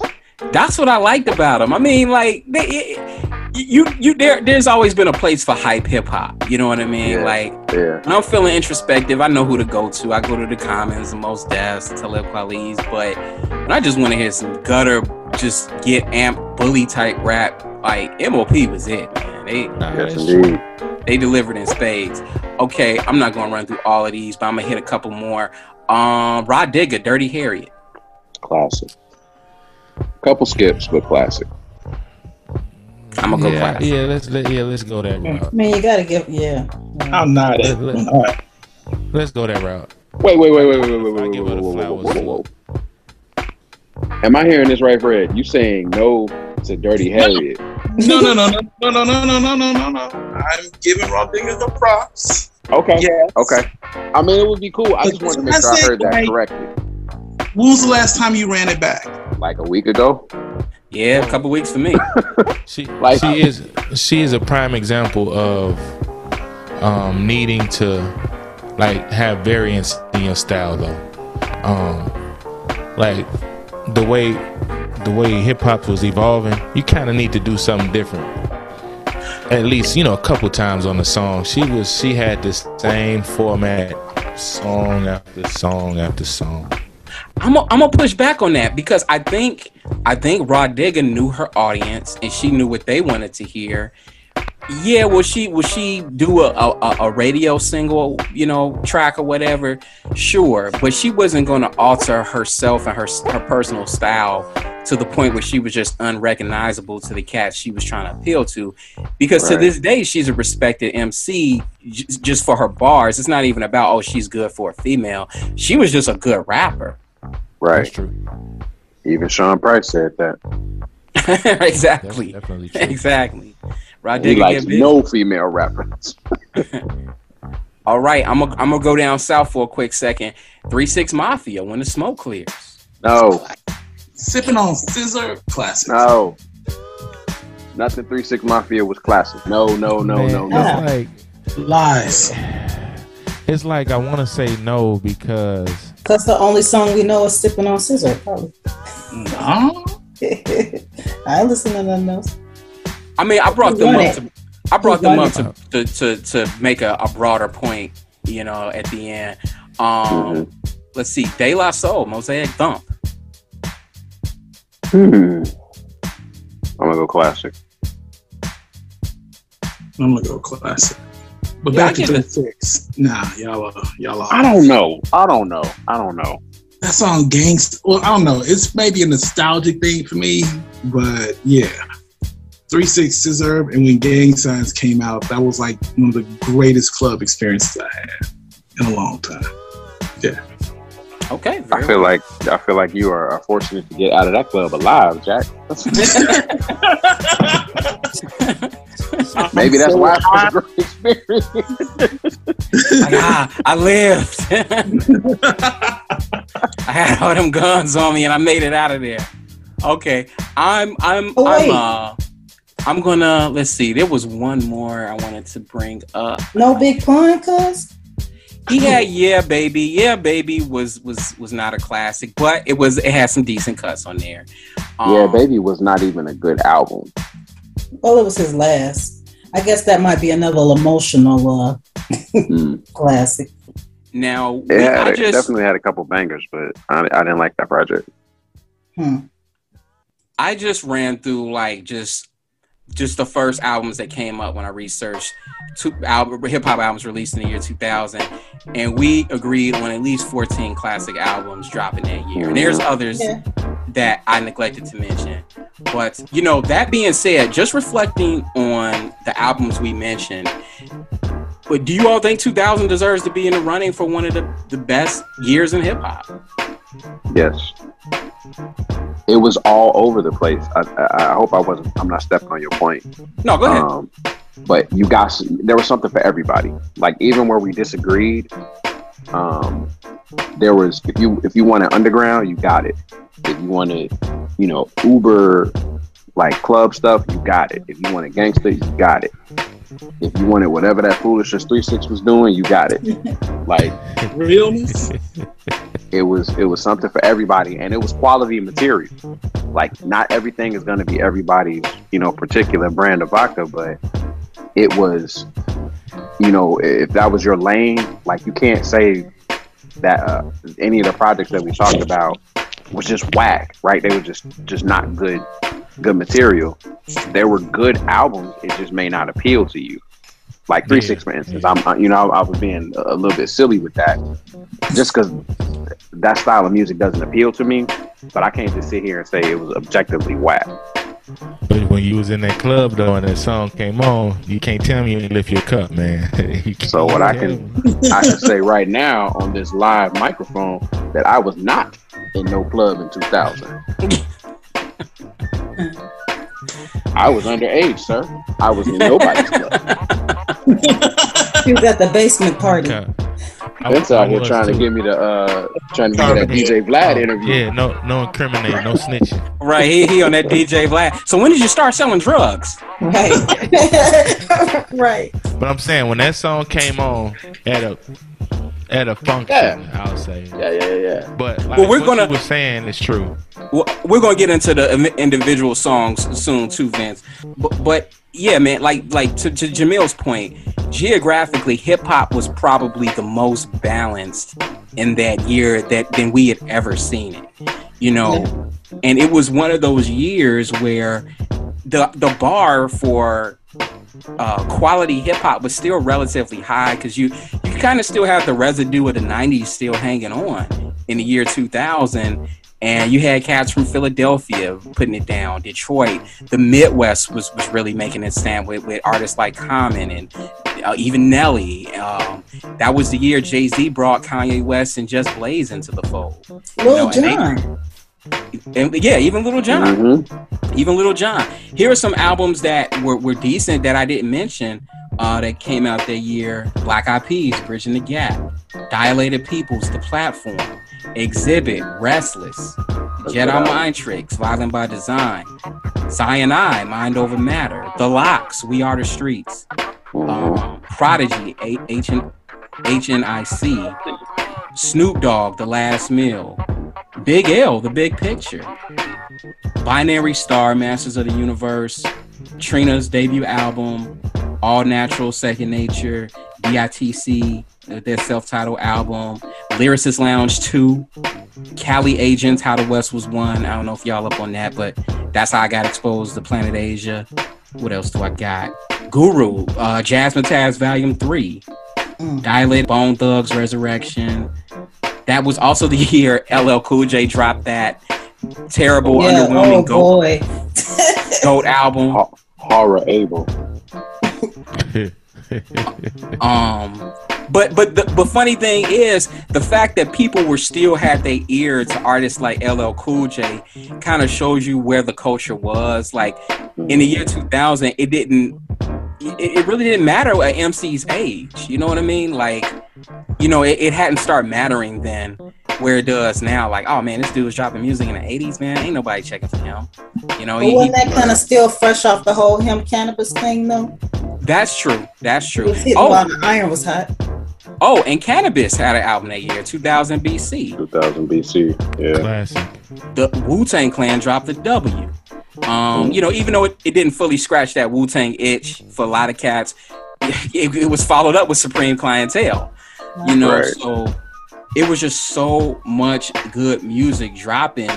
That's what I liked about them. I mean, like there's always been a place for hype hip hop. You know what I mean? Yeah, when I'm feeling introspective, I know who to go to. I go to the Commons, the Most Defs, Talib Kweli's. But when I just want to hear some gutter, just get amped, bully type rap, like MOP was it, man. They delivered in spades. Okay, I'm not gonna run through all of these, but I'm gonna hit a couple more. Rod Digger, Dirty Harriet, classic. Couple skips, but classic. I'm gonna go classic. Yeah, let's go that route. Man, you gotta give. Yeah, I'm not. All right, let's go that route. Wait. Am I hearing this right, Fred? You saying no to Dirty Harriet? No. I'm giving Rod Digger the props. Okay. Yes. Okay. I mean, it would be cool. I just wanted to make sure I heard that correctly. When was the last time you ran it back? Like a week ago. Yeah, a couple weeks for me. she is a prime example of needing to like have variance in your style though. like the way hip hop was evolving, you kind of need to do something different. At least, you know, a couple times on the song, she had the same format, song after song after song. I'm gonna push back on that because I think Rod Digger knew her audience and she knew what they wanted to hear. Yeah, will she do a radio single, you know, track or whatever? Sure, but she wasn't going to alter herself and her personal style to the point where she was just unrecognizable to the cats she was trying to appeal to, because right. To this day she's a respected MC just for her bars. It's not even about, oh, she's good for a female. She was just a good rapper. Right. That's true. Even Sean Price said that. Exactly. Definitely true. Exactly. Rod Digger likes no female rappers. All right, I'm gonna go down south for a quick second. 3-6 Mafia, When the Smoke Clears. No. Sipping on Scissor, classic. No. Nothing 3-6 Mafia was classic. No. Like, lies. It's like I want to say no because that's the only song we know is Sipping on Scissor. Probably. No. I listen to nothing else. I mean, I brought them up to make a broader point, you know, at the end. Let's see, De La Soul, Mosaic Thump. I'm gonna go classic. But yeah, back to the six. Nah, y'all. I don't know. That song gangsta. Well, I don't know. It's maybe a nostalgic thing for me, but yeah. 3-6 Scissor, and when Gang Signs came out, that was like one of the greatest club experiences I had in a long time. Yeah. Okay. I feel like you are fortunate to get out of that club alive, Jack. Maybe that's why it was a great experience. I lived. I had all them guns on me, and I made it out of there. Okay, I'm gonna, let's see, there was one more I wanted to bring up. No Big Pun, cuz? Yeah, Baby was not a classic, but it had some decent cuts on there. Yeah, Baby was not even a good album. Well, it was his last. I guess that might be another emotional classic. Now, it definitely had a couple bangers, but I didn't like that project. I just ran through like just the first albums that came up when I researched hip-hop albums released in the year 2000, and we agreed on at least 14 classic albums dropping that year. And there's others that I neglected to mention. But, you know, that being said, just reflecting on the albums we mentioned, but do you all think 2000 deserves to be in the running for one of the best years in hip-hop? Yes. It was all over the place. I hope I'm not stepping on your point. No, go ahead. But you guys, there was something for everybody. Like even where we disagreed, there was, if you wanted underground, you got it. If you wanted, you know, Uber, like club stuff, you got it. If you wanted gangsta, you got it. If you wanted whatever that foolishness 3-6 was doing, you got it. Like realness. It was something for everybody, and it was quality material. Like not everything is gonna be everybody's, you know, particular brand of vodka, but it was, you know, if that was your lane, like you can't say that any of the projects that we talked about was just whack, right? They were just not good material. There were good albums, it just may not appeal to you. Like 3-6, for instance. I was being a little bit silly with that, just because that style of music doesn't appeal to me. But I can't just sit here and say it was objectively whack. But when you was in that club though, and that song came on, you can't tell me you didn't lift your cup, man. So what I can say right now on this live microphone that I was not in no club in 2000. I was underage, sir. I was in nobody's club. He was at the basement party. Vince out here trying to give me that DJ Vlad interview. Yeah, no incriminating, no snitching. Right, he on that DJ Vlad. So when did you start selling drugs? Right. But I'm saying when that song came on, At a function, yeah. I'll say. Yeah. But like, well, what you were saying is true. Well, we're gonna get into the individual songs soon too, Vince. But yeah, man, like to Jameel's point, geographically, hip hop was probably the most balanced in that year than we had ever seen it. You know, and it was one of those years where the bar for quality hip hop was still relatively high, because you kind of still have the residue of the 90s still hanging on in the year 2000, and you had cats from Philadelphia putting it down, Detroit, the Midwest was really making it stand with artists like Common and even Nelly. That was the year Jay-Z brought Kanye West and Just Blaze into the fold. Even Little John. Mm-hmm. Even Little John. Here are some albums that were decent that I didn't mention that came out that year. Black Eyed Peas, Bridging the Gap. Dilated Peoples, The Platform. Exhibit, Restless. Jedi Mind Tricks, Violent by Design. Cyanide, Mind Over Matter. The Lox, We Are the Streets. Prodigy, HNIC. Snoop Dogg, The Last Meal. Big L, The Big Picture. Binary Star, Masters of the Universe. Trina's debut album, All Natural, Second Nature. DITC, their self-titled album. Lyricist Lounge 2. Cali Agents, How the West Was Won. I don't know if y'all up on that, but that's how I got exposed to Planet Asia. What else do I got? Guru, Jasmine Taz, Volume 3. Dilate, Bone Thugs, Resurrection. That was also the year LL Cool J dropped that terrible, underwhelming Goat album. Horror Able. But funny thing is, the fact that people were still had their ear to artists like LL Cool J kind of shows you where the culture was. Like in the year 2000, it really didn't matter what MC's age. You know what I mean? Like, you know, it hadn't started mattering then where it does now. Like, oh man, this dude was dropping music in the 80s, man. Ain't nobody checking for him. You know, wasn't that kind of still fresh off the whole hemp cannabis thing though? That's true. It was hitting while the iron was hot. Oh, and Cannabis had an album that year, 2000 BC. 2000 BC, yeah. Classic. The Wu-Tang Clan dropped the W. You know, even though it didn't fully scratch that Wu-Tang itch for a lot of cats, it was followed up with Supreme Clientele. You know, right. So it was just so much good music dropping,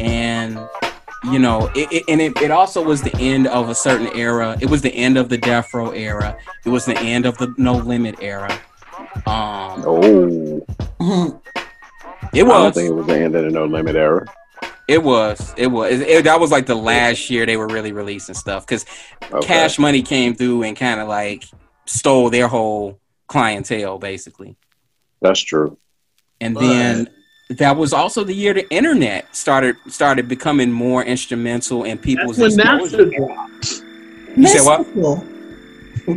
and you know, it also was the end of a certain era. It was the end of the Death Row era. It was the end of the No Limit era. It was. I don't think it was the end of the No Limit era. It was. That was like the last year they were really releasing stuff, because Cash Money came through and kind of like stole their whole clientele, basically. That's true. And then that was also the year the internet started becoming more instrumental in people's. That's when NASA dropped. You said what?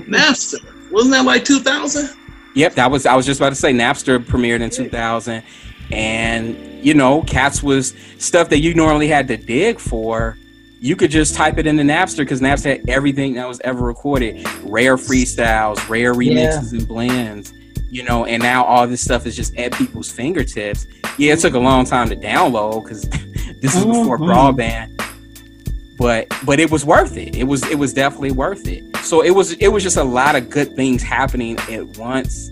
Napster. Wasn't that like 2000? Yep, that was. I was just about to say Napster premiered in 2000, and you know, cats was stuff that you normally had to dig for. You could just type it into Napster, because Napster had everything that was ever recorded. Rare freestyles, rare remixes and blends, you know, and now all this stuff is just at people's fingertips. Yeah, it took a long time to download, because this is before broadband. But it was worth it. It was definitely worth it. So it was just a lot of good things happening at once.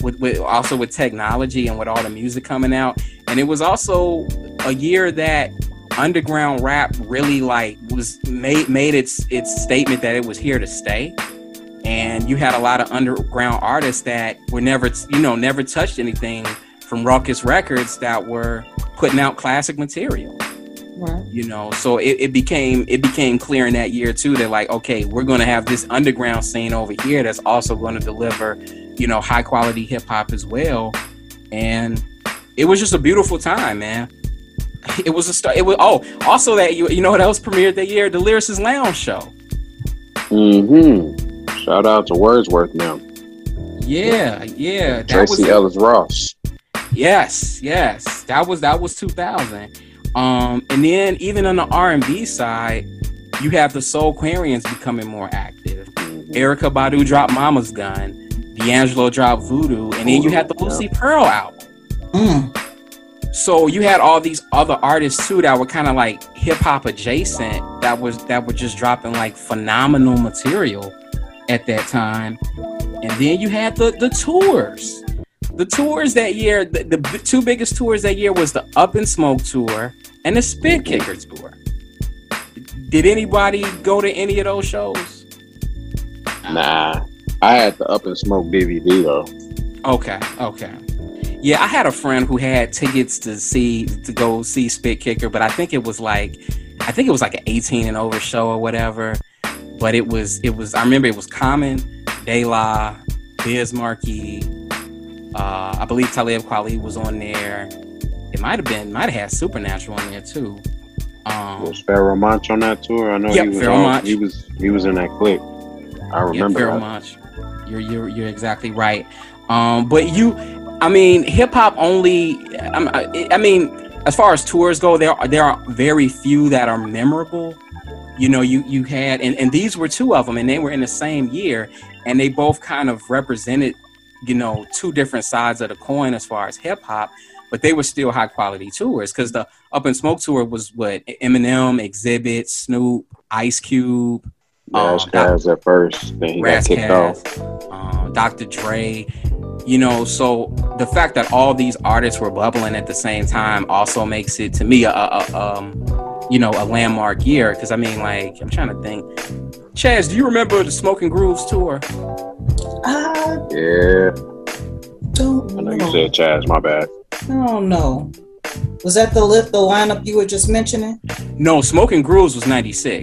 With technology and with all the music coming out. And it was also a year that underground rap really like was made its statement that it was here to stay. And you had a lot of underground artists that were never touched anything from Ruckus Records that were putting out classic material. Right. You know, so it became clear in that year too that like, okay, we're going to have this underground scene over here that's also going to deliver, you know, high quality hip hop as well. And it was just a beautiful time, man. It was a start. It was also that you know what else premiered that year? The Lyricist Lounge show. Mm-hmm. Shout out to Wordsworth now. Yeah. Tracy Ellis Ross. Yes. That was 2000. And then even on the R&B side, you have the Soul Quarians becoming more active. Erykah Badu dropped Mama's Gun. D'Angelo dropped Voodoo, and then you had the Lucy Pearl album. So you had all these other artists too that were kind of like hip-hop adjacent, that were just dropping like phenomenal material at that time. And then you had the tours that year. The two biggest tours that year was the Up and Smoke tour and the Spit Kicker tour. Did anybody go to any of those shows? Nah, I had the Up and Smoke DVD though. Okay. Yeah, I had a friend who had tickets to go see Spit Kicker, but I think it was like an 18 and over show or whatever. But it was. I remember it was Common, De La, Biz Markie. I believe Talib Kweli was on there. It might have had Supernatural on there too. Was Pharoah Monch on that tour? I know he was in that clip. I remember Pharoah Monch. You're exactly right. Hip hop only. As far as tours go, there are very few that are memorable. You know, you had, and these were two of them, and they were in the same year, and they both kind of represented, you know, two different sides of the coin as far as hip hop, but they were still high quality tours, because the Up and Smoke tour was what Eminem, Exhibit, Snoop, Ice Cube, Razzcazz at first, then he got kicked off. Dr. Dre, you know. So the fact that all these artists were bubbling at the same time also makes it, to me, a landmark year. Because I'm trying to think. Chaz, do you remember the Smoking Grooves tour? Yeah. I know you said Chaz. My bad. Oh no. Was that the lineup you were just mentioning? No, Smoking Grooves was 96.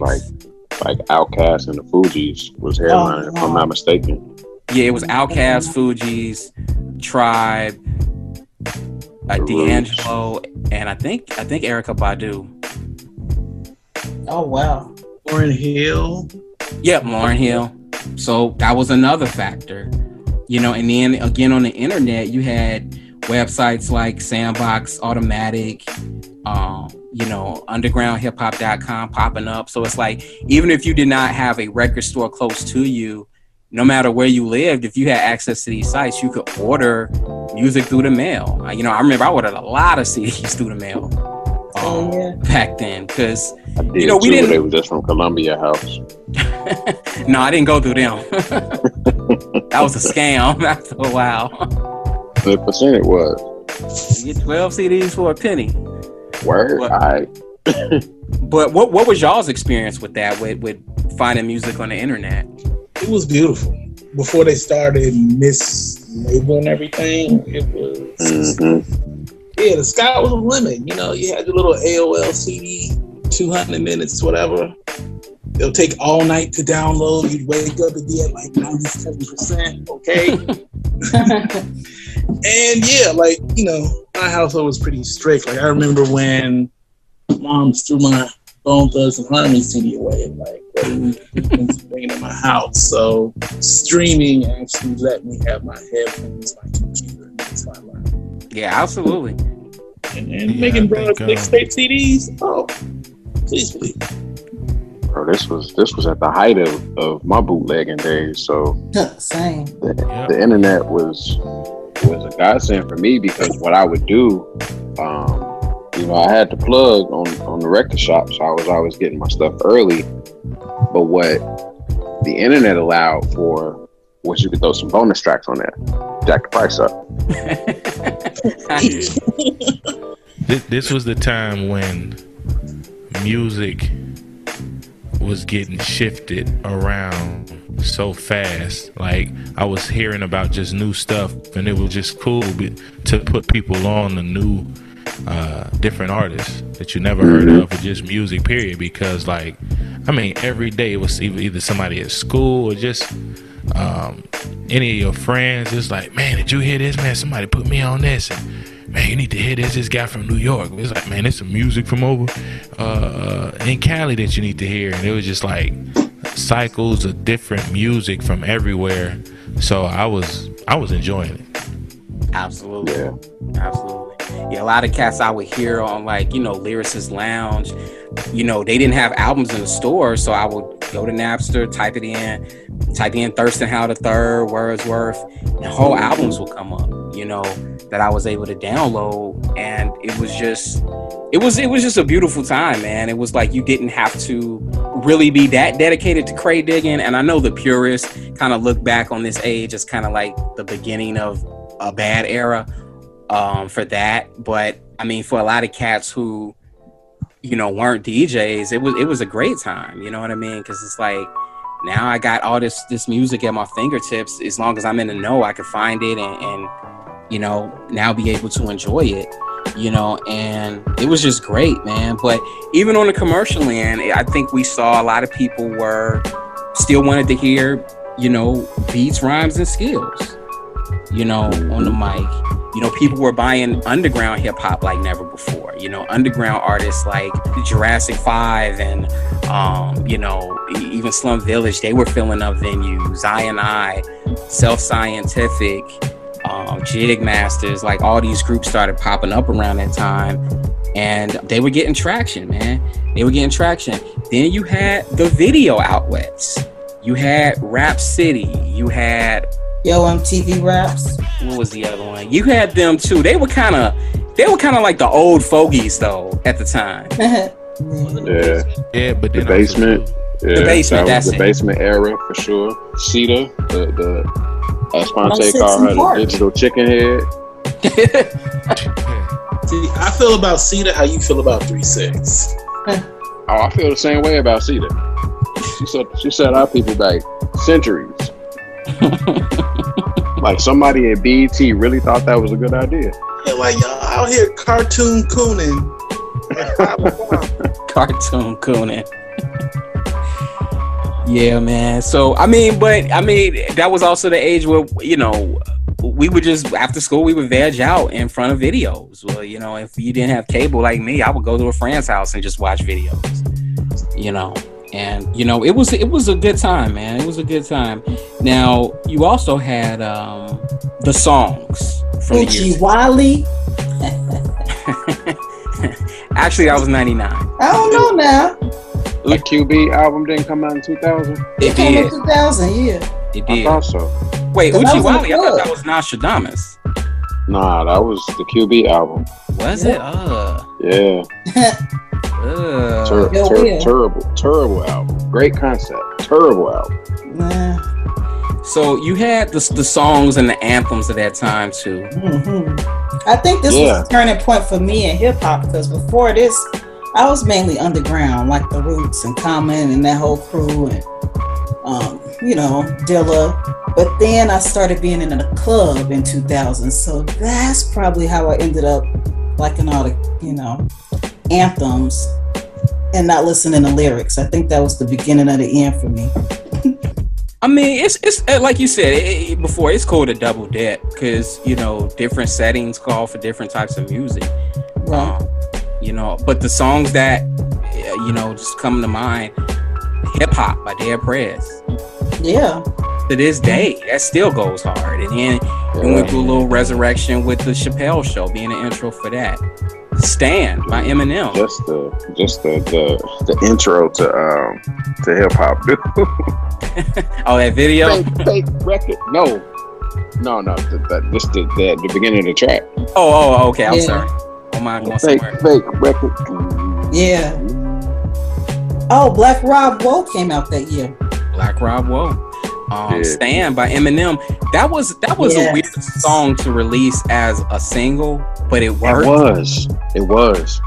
Like Outkast and the Fugees was headlining, if I'm not mistaken. Yeah, it was Outkast, Fugees, Tribe, D'Angelo, and I think Erykah Badu. Oh wow. Lauryn Hill. Yep, Lauryn Hill. So that was another factor, you know. And then again, on the internet, you had websites like Sandbox, Automatic, undergroundhiphop.com popping up. So it's like, even if you did not have a record store close to you, no matter where you lived, if you had access to these sites, you could order music through the mail. You know, I remember I ordered a lot of CDs through the mail back then, because we didn't. They were just from Columbia House. No, I didn't go through them. That was a scam after a while. The percent it was. You get 12 CDs for a penny. Word. But, but what was y'all's experience with that? With finding music on the internet? It was beautiful. Before they started mislabeling everything, it was. Mm-hmm. Yeah, the sky was the limit. You know, you had your little AOL CD, 200 minutes, whatever. It'll take all night to download. You'd wake up and be at like 97%. Okay. And yeah, like, you know, my household was pretty strict. Like, I remember when moms threw my Bone Thugs and Harmony CD away. Like, what are we bringing to my house? So streaming actually let me have my headphones, my computer, that's my life. Yeah, absolutely. And making broad mixtape CDs. Oh, please. Bro, this was at the height of my bootlegging days. So same. The internet was a godsend for me, because what I would do, I had to plug on the record shop, so I was always getting my stuff early. But what the internet allowed for was you could throw some bonus tracks on there, jack the price up. This was the time when music was getting shifted around so fast. Like, I was hearing about just new stuff, and it was just cool to put people on the new different artists that you never heard of, or just music period, because every day it was either somebody at school or just any of your friends. It's like, man, did you hear this? Man, somebody put me on this, and man, you need to hear this guy from New York. It's like, man, there's some music from over in Cali that you need to hear. And it was just like cycles of different music from everywhere. So I was enjoying it. Absolutely. Yeah. Absolutely. Yeah, a lot of cats I would hear on Lyricist Lounge. You know, they didn't have albums in the store, so I would go to Napster, type it in, type in Thurston Howell III, Wordsworth, and whole albums will come up, you know, that I was able to download. And it was just a beautiful time, man. It was like you didn't have to really be that dedicated to crate digging. And I know the purists kind of look back on this age as kind of like the beginning of a bad era for that. But I mean, for a lot of cats who, you know, weren't DJs, it was a great time. You know what I mean? Because it's like, now I got all this music at my fingertips. As long as I'm in the know, I can find it and you know, now be able to enjoy it, you know. And it was just great, man. But even on the commercial end, I think we saw a lot of people were still wanted to hear, you know, beats, rhymes, and skills, you know, on the mic. You know, people were buying underground hip hop like never before. You know, underground artists like Jurassic 5 and, you know, even Slum Village, they were filling up venues. I&I, Self Scientific, Jig Masters, like all these groups started popping up around that time. And they were getting traction, man. They were getting traction. Then you had the video outlets. You had Rap City. You had Yo MTV Raps. What was the other one? You had them too. They were kind of like the old fogies though at the time. Yeah, but the Basement. Yeah, the Basement. That's the Basement era for sure. Sheeta, the Sponte called her the digital chicken head. See, I feel about Sheeta how you feel about 3 6. Oh, I feel the same way about Sheeta. She said our people back centuries. Like somebody at BET really thought that was a good idea. Yeah, like y'all out here cartoon cooning. Cartoon cooning. Yeah, man. So I mean, that was also the age where, you know, we would just after school we would veg out in front of videos. Well, you know, if you didn't have cable like me, I would go to a friend's house and just watch videos. You know. And, you know, it was a good time, man. It was a good time. Now, you also had the songs from Uchi Wally. Actually, I was 99. I don't know now. The QB album didn't come out in 2000. It did. Came in 2000, yeah. It did. I thought so. Wait, Uchi Wally, I thought that was Nostradamus. Nah, that was the QB album. Was it? Yeah. Terrible album. Great concept. Terrible album. Nah. So you had the songs and the anthems of that time too. Mm-hmm. I think this was a turning point for me in hip hop, because before this, I was mainly underground, like the Roots and Common and that whole crew, and you know, Dilla. But then I started being in a club in 2000, so that's probably how I ended up liking all the, you know, anthems and not listening to lyrics. I think that was the beginning of the end for me. I mean, it's like you said before, it's called a double dip, because, you know, different settings call for different types of music. Right. You know, but the songs that, you know, just come to mind, Hip Hop by Dead Prez. Yeah. To this day, that still goes hard. And then we went through a little resurrection with the Chappelle Show being an intro for that. Stand by Eminem. Just the intro to hip hop. Oh, that video. Fake record. No. Just the beginning of the track. Oh, okay. I'm sorry. Oh my God. Fake record. Yeah. Oh, Black Rob Woe came out that year. Black Rob Woe. Stand by Eminem. That was a weird song to release as a single, but it worked. It was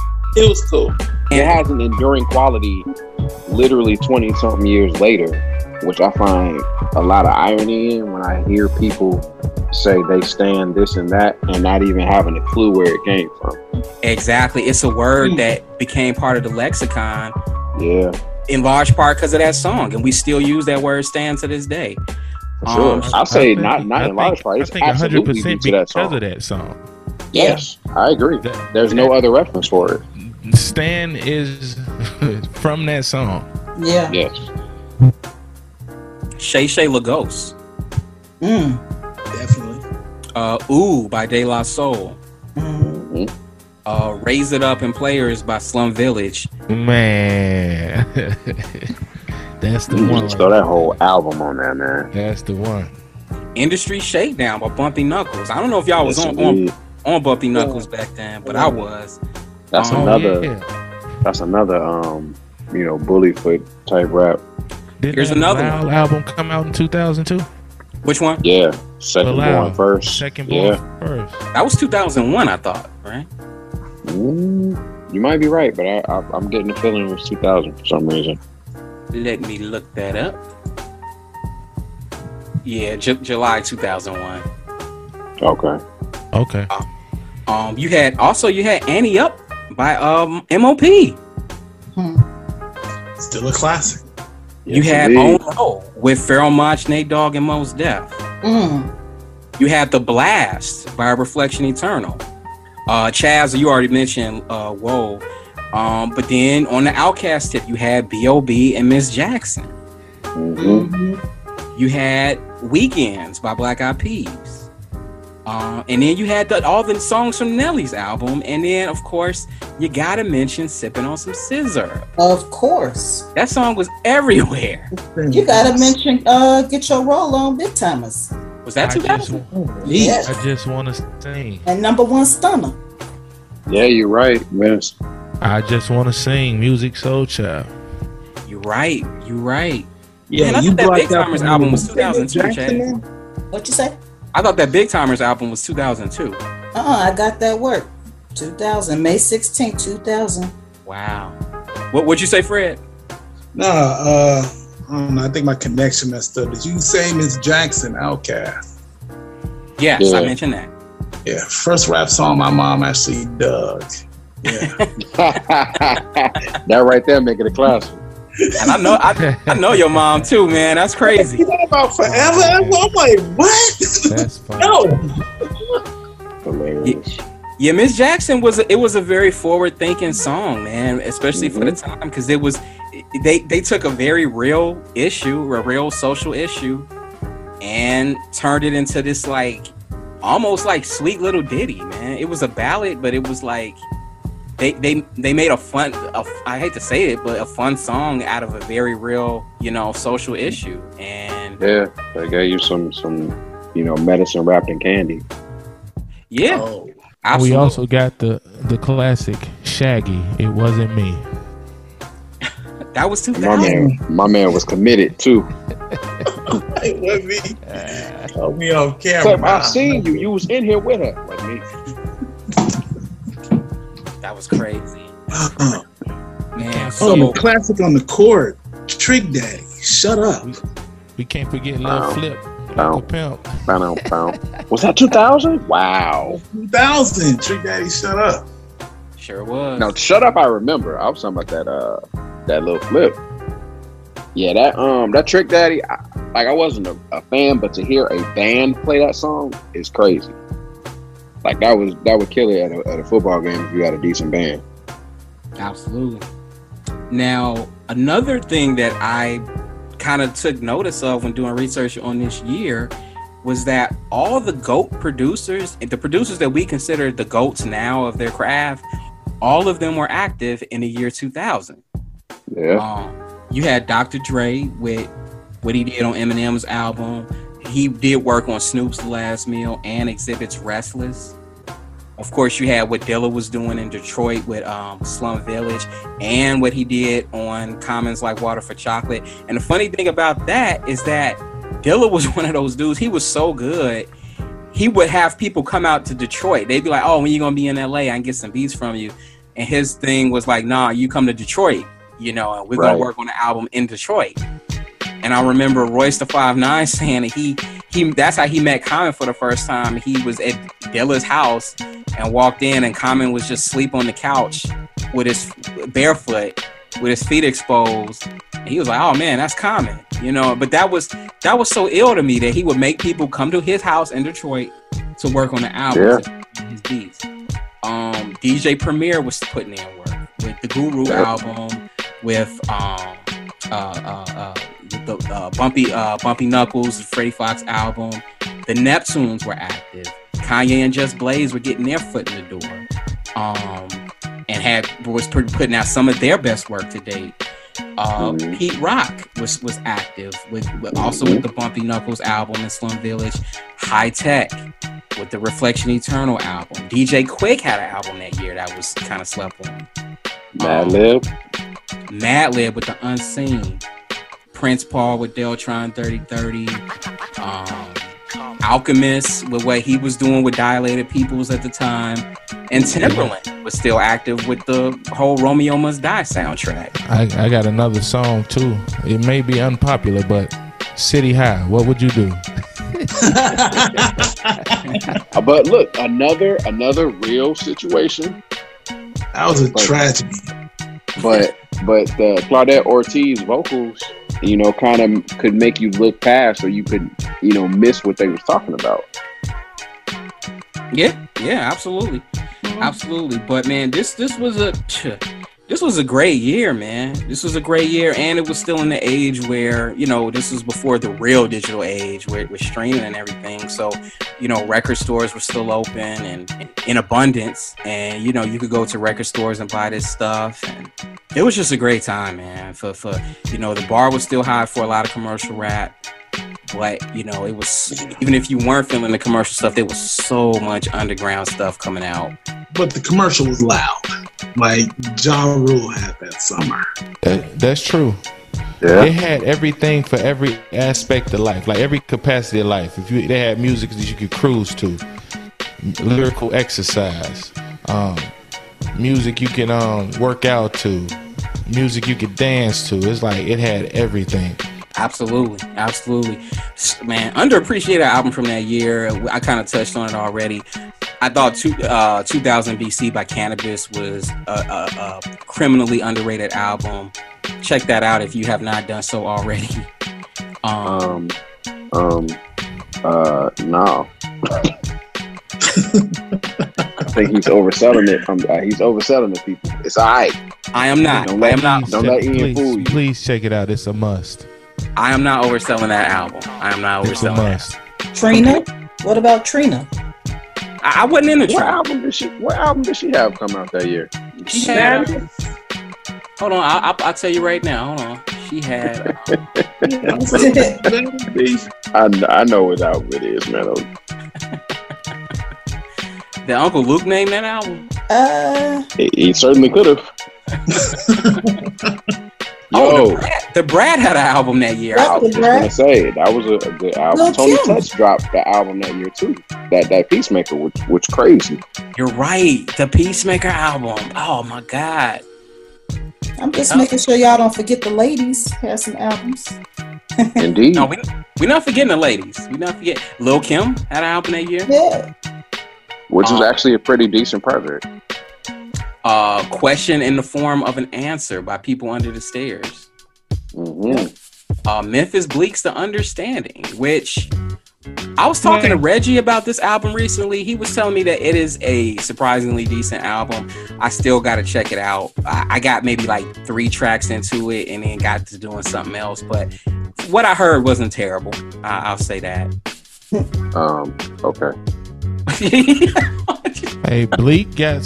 cool. It has an enduring quality literally 20 something years later, which I find a lot of irony in when I hear people say they stand this and that and not even having a clue where it came from. Exactly. It's a word that became part of the lexicon. Yeah. In large part because of that song, and we still use that word "stand" to this day. Sure. I say not in large part. It's absolutely 100% because of that song. Yes, I agree. There's no other reference for it. "Stand" is from that song. Yeah. Yes. Shay Lagos. Definitely. Ooh by De La Soul. Mm-hmm. Raise It Up and Players by Slum Village. Man. That's the one. Just throw that whole album on there, man. That's the one. Industry Shakedown by Bumpy Knuckles. I don't know if y'all was on Bumpy Knuckles back then, but I was. That's another. Yeah. That's another. You know, Bullyfoot type rap. Did Here's another one. Album come out in 2002. Which one? Yeah, Second Born First. That was 2001, I thought, right? You might be right, but I'm getting the feeling it was 2000 for some reason. Let me look that up. Yeah, July 2001. Okay. You had Annie Up by M.O.P. Still a classic. You had On Low with Pharrell Monch, Nate Dogg, and Mos Def. You had The Blast by Reflection Eternal. Chaz, you already mentioned Whoa. But then on the Outkast tip, you had B.O.B. and Miss Jackson. You had Weekends by Black Eyed Peas. And then you had all the songs from Nelly's album. And then, of course, you got to mention Sipping on Some Scissor. Of course. That song was everywhere. You got to mention Get Your Roll On, Big Timers. Was that 2000? Yes. I Just Want to Sing. And Number One Stunner. Yeah, you're right, Miss. I Just Want to Sing, Music Soul Child. You're right. Yeah, I thought that Big Timers album was 2002, Chad. What you say? I thought that Big Timers album was 2002. I got that work. 2000, May 16, 2000. Wow. What'd you say, Fred? Nah, I don't know. I think my connection messed up. Did you say Miss Jackson, Outkast? Yes, yeah. I mentioned that. Yeah, first rap song my mom actually dug. Yeah. That right there make it a classic. And I know your mom too, man. That's crazy. You know about Forever? I'm like, what? That's funny. No. Yeah, Miss Jackson was a very forward-thinking song, man, especially for the time, because it was they took a very real issue, a real social issue, and turned it into this like almost like sweet little ditty, man. It was a ballad, but it was like. They made I hate to say it, but a fun song out of a very real, you know, social issue. And yeah, they gave you some you know, medicine wrapped in candy. Yeah, absolutely. We also got the classic Shaggy, It Wasn't Me. That was 2000. My man was committed too. It wasn't me. Told me off camera. Except I seen you. You was in here with her. Like me. That was crazy. Man, so classic on the court. Trick Daddy. Shut up. We can't forget Lil Flip. Pimp. Was that 2000? Wow. 2000. Trick Daddy, Shut Up. Sure was. Now, Shut Up, I remember. I was talking about that Lil Flip. Yeah, that Trick Daddy, I wasn't a fan, but to hear a band play that song is crazy. Like that would kill it at a football game if you had a decent band. Absolutely. Now, another thing that I kind of took notice of when doing research on this year was that all the GOAT producers, the producers that we consider the GOATs now of their craft, all of them were active in the year 2000. Yeah. You had Dr. Dre with what he did on Eminem's album. He did work on Snoop's Last Meal and Exhibit's Restless. Of course, you had what Dilla was doing in Detroit with Slum Village and what he did on Common's Like Water for Chocolate. And the funny thing about that is that Dilla was one of those dudes. He was so good. He would have people come out to Detroit. They'd be like, oh, when you going to be in L.A., I can get some beats from you. And his thing was like, nah, you come to Detroit, you know, and we're going to work on an album in Detroit. And I remember Royce the 5'9" saying that he that's how he met Common for the first time. He was at Dilla's house and walked in, and Common was just asleep on the couch with his barefoot, with his feet exposed. And he was like, "Oh man, that's Common," you know. But that was so ill to me that he would make people come to his house in Detroit to work on the album, his beats. DJ Premier was putting in work with the Guru album, with Bumpy Knuckles, Freddie Fox album. The Neptunes were active. Kanye and Just Blaze were getting their foot in the door, and was putting out some of their best work to date. Pete Rock was active with also with the Bumpy Knuckles album in Slum Village. Hi-Tek with the Reflection Eternal album. DJ Quick had an album that year that was kind of slept on. Madlib with The Unseen. Prince Paul with Deltron 3030. Alchemist with what he was doing with Dilated Peoples at the time, and Timberland was still active with the whole Romeo Must Die soundtrack. I got another song too. It may be unpopular, but City High, What Would You Do? But look, another real situation. That was a tragedy. But Claudette Ortiz vocals, you know, kind of could make you look past, or you could, you know, miss what they was talking about. Yeah, absolutely, absolutely. But man, this was a great year, man. This was a great year, and it was still in the age where, you know, this was before the real digital age where it was streaming and everything. So, you know, record stores were still open and in abundance, and you know, you could go to record stores and buy this stuff. And it was just a great time, man. For you know, the bar was still high for a lot of commercial rap. But, you know, it was, even if you weren't feeling the commercial stuff, there was so much underground stuff coming out. But the commercial was loud. Like, Ja Rule had that summer. That's true. Yeah. They had everything for every aspect of life, like every capacity of life. They had music that you could cruise to, lyrical exercise, music you can work out to, music you could dance to. It's like it had everything. Absolutely, man. Underappreciated album from that year. I kind of touched on it already. I thought 2000 BC by Cannabis was a criminally underrated album. Check that out if you have not done so already. No. I think he's overselling it. He's overselling it, people. It's all right. I am not. Don't let Ian fool you. Please check it out. It's a must. I am not overselling that album. I am not overselling that. Trina? What about Trina? I wasn't in the trap. What album did she have come out that year? She had... Hold on. I'll tell you right now. Hold on. She had... I know what album it is, man. Did Uncle Luke name that album? He certainly could have. Oh, the Brad had an album that year. I was just gonna say that was a good album. Tony Touch dropped the album that year too. That Peacemaker, which crazy. You're right, the Peacemaker album. Oh my God! I'm just making sure y'all don't forget the ladies had some albums. Indeed. No, we're not forgetting the ladies. We not forget Lil' Kim had an album that year. Yeah. Which is actually a pretty decent project. Question in the Form of an Answer by People Under the Stairs. Mm-hmm. Memphis Bleak's The Understanding, which I was talking to Reggie about this album recently. He was telling me that it is a surprisingly decent album. I still got to check it out. I got maybe like 3 tracks into it and then got to doing something else. But what I heard wasn't terrible. I'll say that. Okay. Hey, Bleak got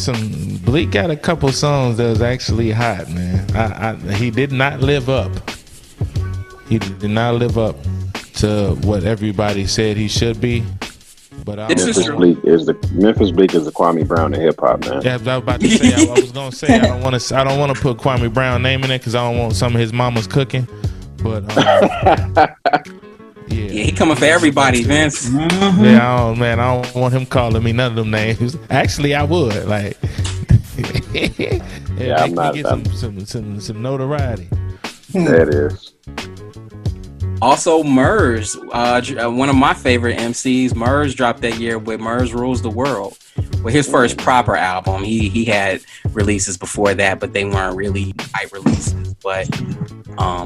a couple songs that was actually hot, man. He did not live up. He did not live up to what everybody said he should be. But Memphis Bleak is the Kwame Brown of hip hop, man. Yeah, I was about to say. I was gonna say I don't want to put Kwame Brown name in it because I don't want some of his mama's cooking. But yeah, he coming for everybody, Vince. Mm-hmm. Yeah, I don't want him calling me none of them names. Actually, I would like. Yeah, I'm not. Get some notoriety. That is. Also, Murs, one of my favorite MCs, Murs dropped that year with Murs Rules the World, with his first proper album. He had releases before that, but they weren't really hype releases. But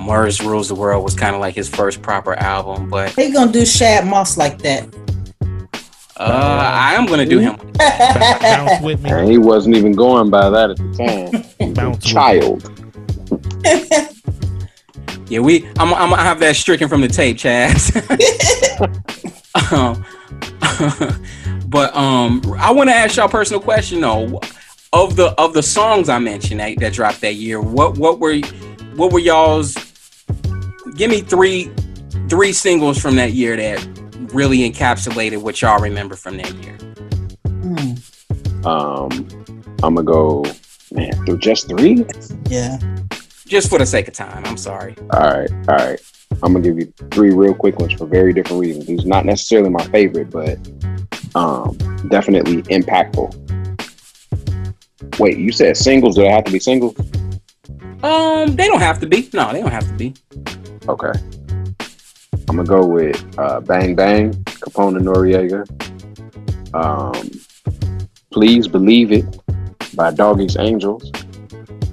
Murs Rules the World was kind of like his first proper album. But how you gonna do Shad Moss like that? I am gonna do him. Bounce with me. And he wasn't even going by that at the time. Bounce child. Yeah, I'm gonna have that stricken from the tape, Chaz. But I want to ask y'all a personal question though. Of the songs I mentioned that dropped that year, what were what were y'all's? Give me three singles from that year that really encapsulated what y'all remember from that year. I'm gonna go, man, through just three. Yeah, just for the sake of time. I'm sorry. All right. I'm gonna give you three real quick ones for very different reasons. These not necessarily my favorite, but definitely impactful. Wait, you said singles? Do they have to be singles? They don't have to be. No, they don't have to be. Okay. I'm gonna go with Bang Bang, Capone and Noriega. Please Believe It by Doggy's Angels.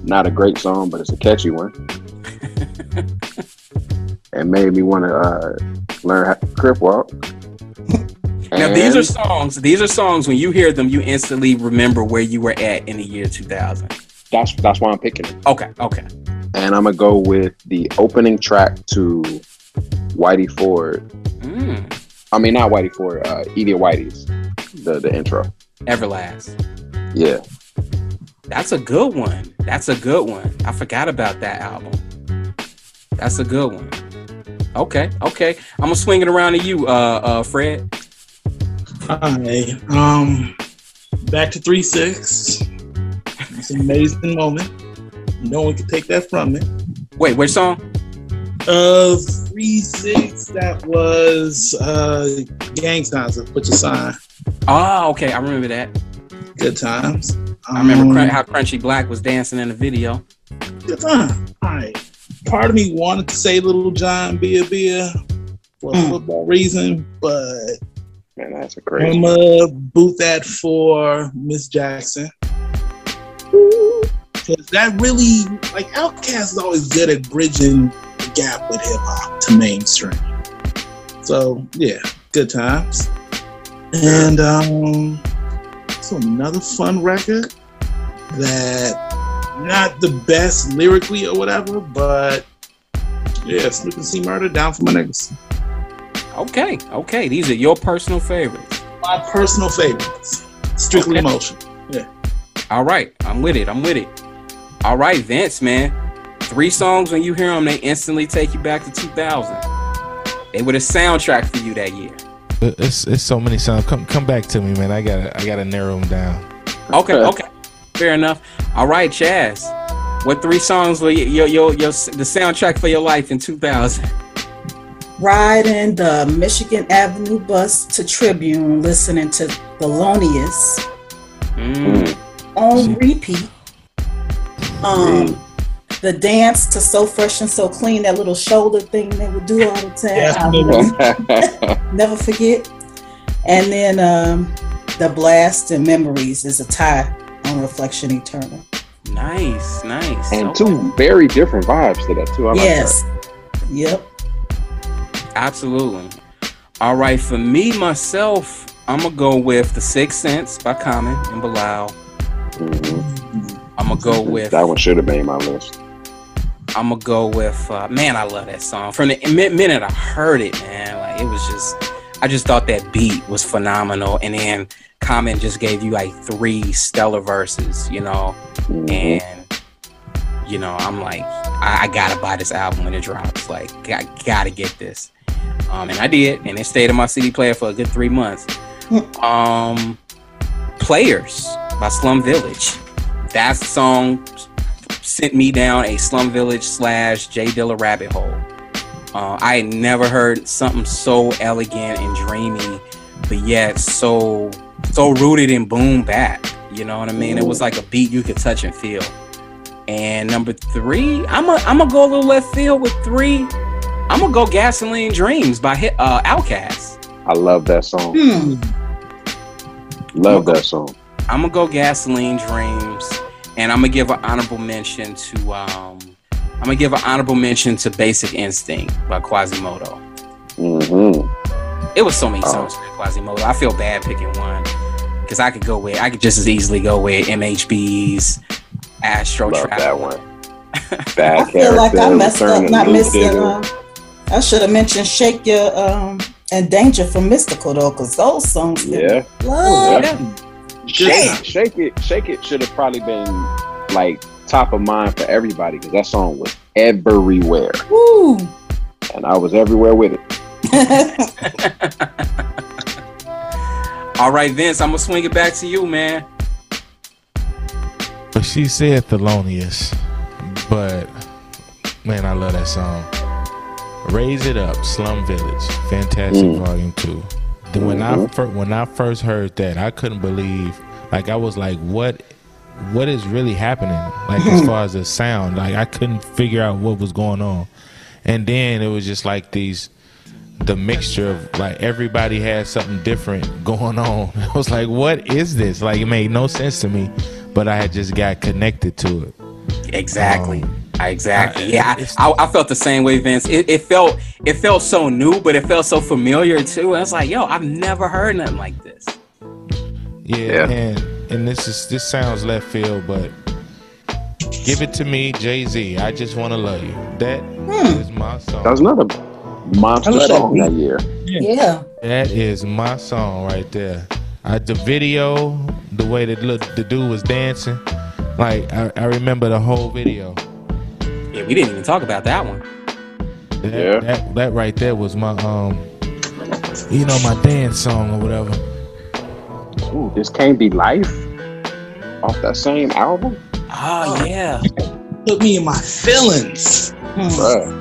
Not a great song, but it's a catchy one. And made me want to learn how to crip walk. Now, these are songs, when you hear them, you instantly remember where you were at in the year 2000. That's why I'm picking it. Okay. And I'm going to go with the opening track to Whitey Ford. I mean, not Whitey Ford, Edie Whitey's, the intro. Everlast. Yeah. That's a good one. I forgot about that album. That's a good one. Okay. I'm going to swing it around to you, Fred. Alright, back to 3-6. It's an amazing moment. No one can take that from me. Wait, which song? 3-6. That was Gang Signs. Put Your Sign. Oh, okay, I remember that. Good times. I remember how Crunchy Black was dancing in the video. Good time. Alright, part of me wanted to say Little John Bia for a football reason, but. Man, that's a crazy. I'm gonna boot that for Miss Jackson. Because that really, like, Outkast is always good at bridging the gap with hip hop to mainstream. So, yeah, good times. And, so another fun record that, not the best lyrically or whatever, but, yeah, Snoop and C Murder, down for my niggas. Okay. These are your personal favorites. My personal favorites. Strictly emotional. Yeah. All right. I'm with it. All right, Vince, man. Three songs, when you hear them, they instantly take you back to 2000. They were the soundtrack for you that year. It's so many songs. Come back to me, man. I gotta narrow them down. Okay. Fair enough. All right, Chaz. What three songs were your the soundtrack for your life in 2000? Riding the Michigan Avenue bus to Tribune, listening to Thelonious on repeat. The dance to So Fresh and So Clean, that little shoulder thing they would do all the time. Yeah, never forget. And then The Blast and Memories is a tie on Reflection Eternal. Nice. And okay. Two very different vibes to that too. Yes. Yep. Absolutely. All right, for me, myself, I'm going to go with The Sixth Sense by Common and Bilal. I'm going to go with... That one should have been my list. I'm going to go with... man, I love that song. From the minute I heard it, man, like, it was just... I just thought that beat was phenomenal. And then Common just gave you, like, three stellar verses, you know? And, you know, I'm like, I got to buy this album when it drops. Like, I got to get this. And I did, and it stayed in my CD player for a good 3 months. Players by Slum Village. That song sent me down a Slum Village / J Dilla rabbit hole. I had never heard something so elegant and dreamy, but yet so rooted in boom bap. You know what I mean? It was like a beat you could touch and feel. And number three, I'm gonna go a little left field with three. I'm gonna go Gasoline Dreams by Outkast. I love that song. I'm gonna go Gasoline Dreams, and I'm gonna give an honorable mention to Basic Instinct by Quasimoto. It was so many songs by Quasimoto. I feel bad picking one because I could just as easily go with MHB's Astro Trap. Love that one. I feel like I messed up not missing. I should have mentioned Shake Your and Danger for Mystical though, because those songs. Yeah. Love. Shake It should have probably been like top of mind for everybody because that song was everywhere. Woo. And I was everywhere with it. All right, Vince, I'm going to swing it back to you, man. But she said Thelonious, but man, I love that song. Raise It Up, Slum Village, Fantastic Volume 2. When I first heard that, I couldn't believe, like, I was like, what is really happening? Like, as far as the sound, like, I couldn't figure out what was going on. And then it was just like the mixture of, like, everybody had something different going on. I was like, what is this? Like, it made no sense to me, but I had just got connected to it. Exactly. I felt the same way, Vince. It felt so new, but it felt so familiar too. I was like, yo, I've never heard nothing like this. Yeah. And this sounds left field, but give it to me, Jay-Z. I Just Wanna Love You. That is my song. That was another monster song that year. Yeah. That is my song right there. The video, the way that the dude was dancing, like I remember the whole video. Yeah, we didn't even talk about that one. That right there was my my dance song or whatever. Ooh, This Can't Be Life off that same album. Oh yeah, put me in my feelings. Bruh,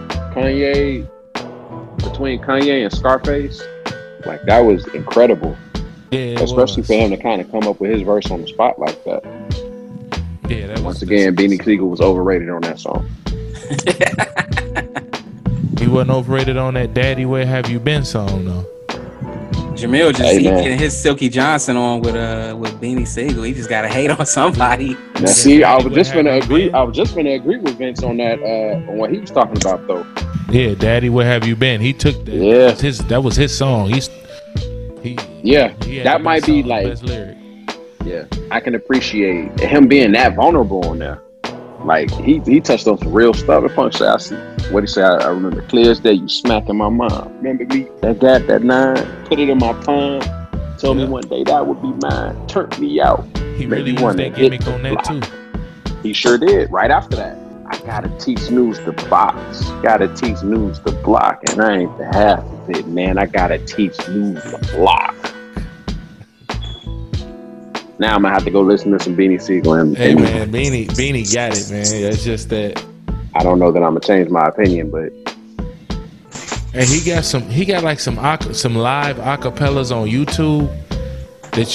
between Kanye and Scarface, like that was incredible. Yeah, especially for him to kind of come up with his verse on the spot like that. Yeah, that once again, Beanie Sigel was overrated on that song. He wasn't overrated on that Daddy Where Have You Been song though. Jamil getting his Silky Johnson on with Beanie Sigel. He just gotta hate on somebody. Now, see, I was just gonna agree with Vince on that on what he was talking about though. Yeah, Daddy Where Have You Been. He took that. Yeah. That was his song. That might be like best lyric. Yeah, I can appreciate him being that vulnerable on there. Like he touched on some real stuff. The Punk said, "I see what he said. I remember clear as day. You smacking my mom. Remember me? That got that nine. Put it in my palm. Told me one day that would be mine. Turned me out. He really used that gimmick on that too. He sure did. Right after that, I gotta teach news the box. Gotta teach news the block. And I ain't the half of it, man. I gotta teach news the block." Now I'm gonna have to go listen to some Beanie Sigel. Hey man, Beanie got it, man. It's just that I don't know that I'm gonna change my opinion, but and he got like some live acapellas on YouTube that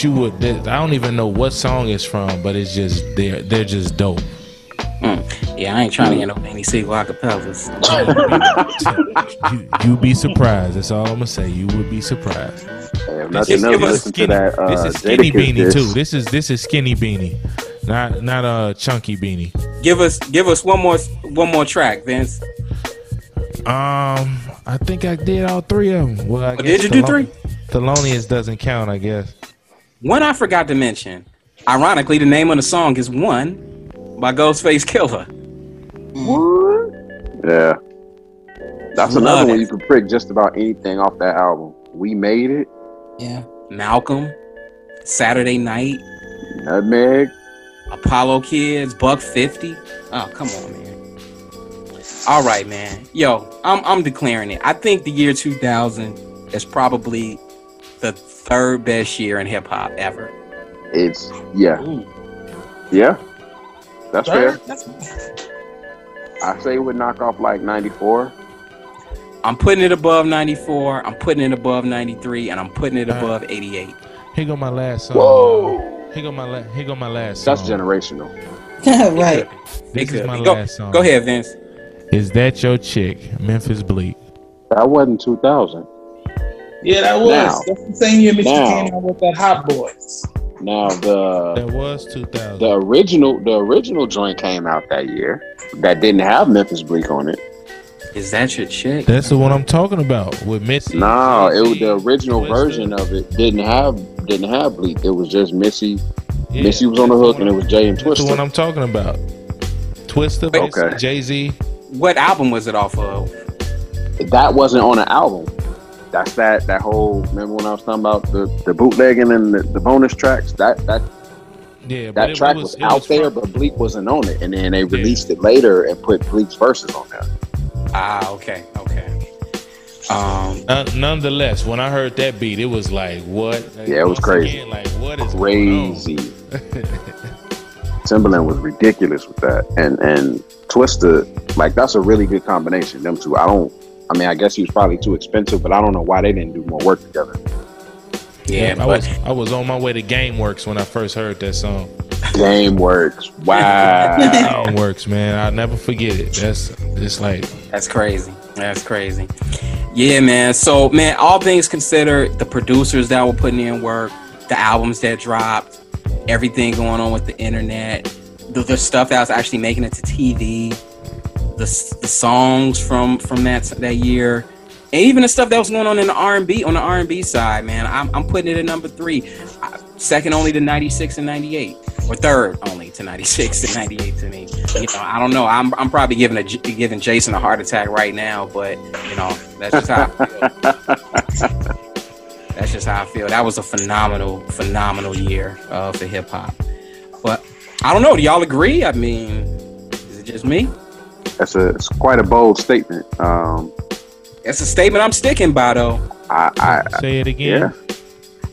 I don't even know what song it's from, but it's just they're just dope. Yeah, I ain't trying to get no Beanie Sigel acapellas. You'd be surprised. That's all I'm gonna say. You would be surprised. This is Skinny Beanie too. This is Skinny Beanie, not Chunky Beanie. Give us one more track, Vince. I think I did all three of them. Well, did you do three? Thelonious doesn't count, I guess. One I forgot to mention. Ironically, the name of the song is "One" by Ghostface Killer. What? Yeah, that's another one you can prick just about anything off that album. We Made It. Yeah. Malcolm. Saturday Night. Nutmeg. Apollo Kids. Buck 50. Oh, come on, man. All right, man. Yo, I'm declaring it. I think the year 2000 is probably the third best year in hip hop ever. It's yeah. Ooh. Yeah. That's fair. I say it would knock off like 94. I'm putting it above 94. I'm putting it above 93, and I'm putting it above 88. Here go my last song. Whoa! Here go my last song. That's generational. Right. This is my last song. Go ahead, Vince. Is That Your Chick? Memphis Bleak. That wasn't 2000. Yeah, that was. That's the same year Mr. Cannon with that Hot Boys. Now that was 2000. The original joint came out that year. That didn't have Memphis Bleak on it. Is That Your Chick? That's the one I'm talking about with Missy. No, it was the original version of it. Didn't have Bleak. It was just Missy. Yeah, Missy was on the hook, and it was Jay and Twister. That's the one I'm talking about. Twister, okay. Jay-Z. What album was it off of? That wasn't on an album. That's that whole. Remember when I was talking about the bootlegging and the bonus tracks? That Yeah, that track was out there, but Bleak wasn't on it, and then they released it later and put Bleak's verses on there. Ah, okay, okay. Nonetheless, when I heard that beat, it was like, what? Yeah, it was crazy. Again, like, what is crazy? Timbaland was ridiculous with that, and Twista, like, that's a really good combination. Them two, I guess he was probably too expensive, but I don't know why they didn't do more work together. Yeah, I was on my way to GameWorks when I first heard that song. GameWorks, wow. GameWorks, man, I'll never forget it. That's crazy. Yeah, man. So, man, all things considered, the producers that were putting in work, the albums that dropped, everything going on with the internet, the stuff that was actually making it to TV, the songs from that year. And even the stuff that was going on in the R&B, on the R&B side, man, I'm putting it at number 3, second only to 96 and 98, or third only to 96 and 98 to me. You know, I don't know. I'm probably giving Jason a heart attack right now, but you know, that's just how I feel. That's just how I feel. That was a phenomenal year for hip hop. But I don't know. Do y'all agree? I mean, is it just me? It's quite a bold statement. That's a statement I'm sticking by, though. I say it again. Yeah.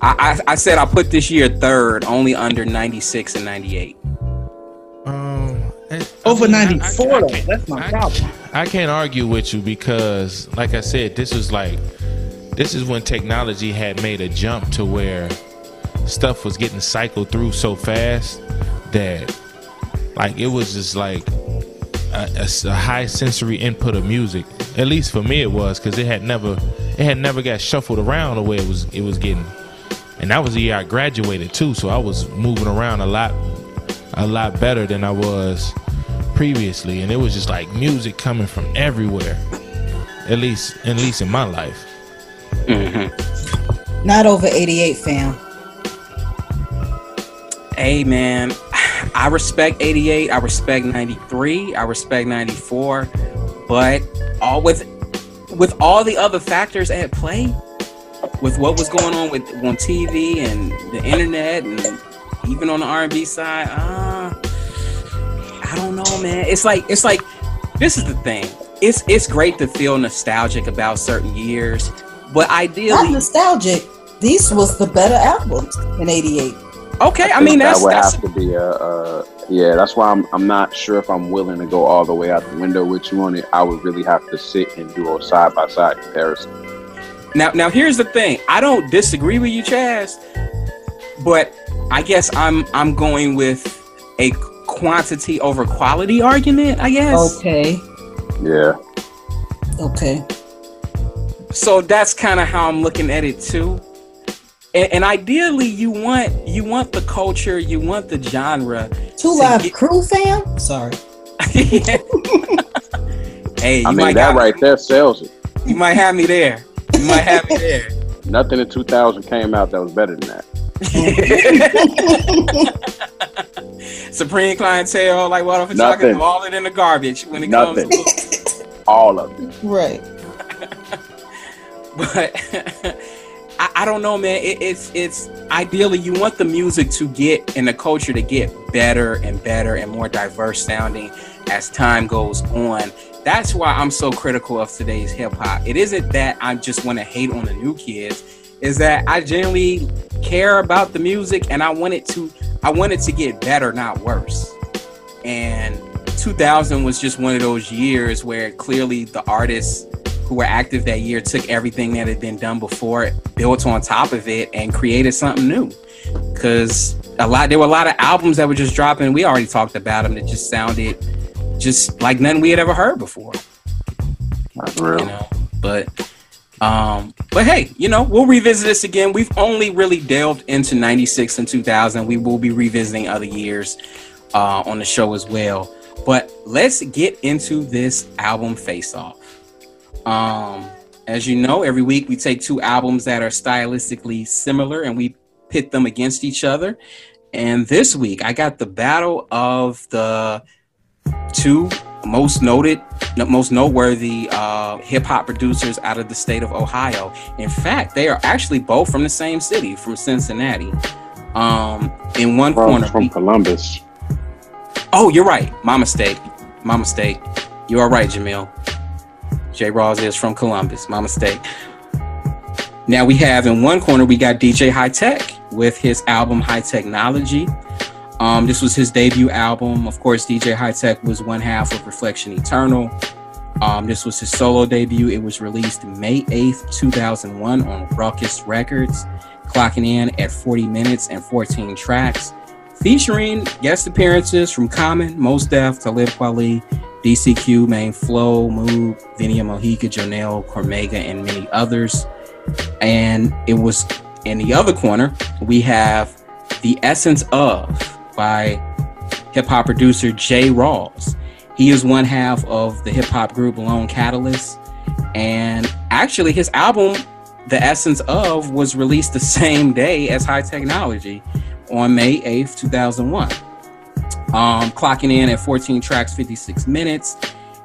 I said I put this year third, only under 96 and 98. Over 94, though. That's my problem. I can't argue with you because, like I said, this is when technology had made a jump to where stuff was getting cycled through so fast that, like, it was just like a high sensory input of music. At least for me, it was, because it had never got shuffled around the way it was getting. And that was the year I graduated too, so I was moving around a lot better than I was previously, and it was just like music coming from everywhere. At least in my life. Mm-hmm. Not over 88, fam. Hey, man. I respect 88, I respect 93, I respect 94, but all with all the other factors at play, with what was going on on TV and the internet and even on the R&B side, I don't know, man. It's like this is the thing. It's great to feel nostalgic about certain years, but ideally, not nostalgic. These was the better albums in 88. Okay, I mean that would have to be yeah. That's why I'm not sure if I'm willing to go all the way out the window with you on it. I would really have to sit and do a side by side comparison. Now here's the thing. I don't disagree with you, Chaz, but I guess I'm going with a quantity over quality argument, I guess. Okay. Yeah. Okay. So that's kind of how I'm looking at it too. And ideally, you want the culture, you want the genre. Two Live Crew, fam? Sorry. Hey, I mean, that right there sells it. You might have me there. You might have me there. Nothing in 2000 came out that was better than that. Supreme Clientele, Like Water for Chocolate, all it in the garbage when it comes to all of it. Right. But I don't know, man. It's ideally you want the music to get and the culture to get better and better and more diverse sounding as time goes on. That's why I'm so critical of today's hip hop. It isn't that I just want to hate on the new kids. Is that I genuinely care about the music and I want it to get better, not worse. And 2000 was just one of those years where clearly the artists who were active that year took everything that had been done before, built on top of it, and created something new. Because there were a lot of albums that were just dropping. We already talked about them that just sounded just like nothing we had ever heard before. Not real. You know? But hey, you know, we'll revisit this again. We've only really delved into 96 and 2000. We will be revisiting other years on the show as well. But let's get into this album face-off. As you know, every week we take two albums that are stylistically similar and we pit them against each other. And this week I got the battle of the two most noteworthy hip hop producers out of the state of Ohio. In fact, they are actually both from the same city, from Cincinnati. in one corner from Columbus. Oh, you're right. My mistake. You are right, Jamil. J. Rawls is from Columbus. My mistake. Now we have in one corner, we got DJ Hi-Tek with his album High Technology. This was his debut album. Of course, DJ Hi-Tek was one half of Reflection Eternal. This was his solo debut. It was released May 8th, 2001 on Ruckus Records, clocking in at 40 minutes and 14 tracks, featuring guest appearances from Common, Mos Def, Talib Kweli, DCQ, Main Flow, Moog, Vinnie Mojica, Jonelle, Cormega, and many others. And it was in the other corner, we have The Essence Of by hip-hop producer J. Rawls. He is one half of the hip-hop group Lone Catalyst, and actually his album The Essence Of was released the same day as High Technology on May 8th, 2001. Clocking in at 14 tracks, 56 minutes.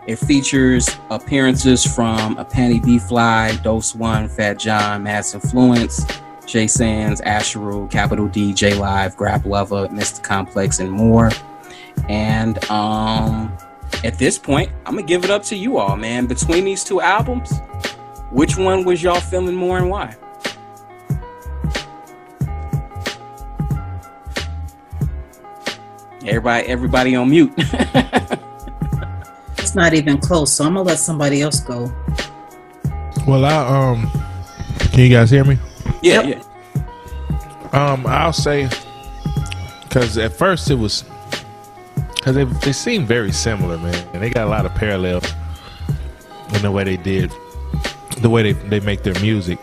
It features appearances from Apani D-Fly, Dose One, Fat John, Mass Influence, Jay Sands, Asheru, Capital D, J Live, Grap Lover, Mr. Complex, and more. And at this point, I'm gonna give it up to you all, man. Between these two albums, which one was y'all feeling more and why? Everybody on mute. It's not even close, so I'm gonna let somebody else go. Well, can you guys hear me? Yeah, yep. Yeah. I'll say, because at first it was, because they seem very similar, man. And they got a lot of parallels in the way they did, the way they make their music.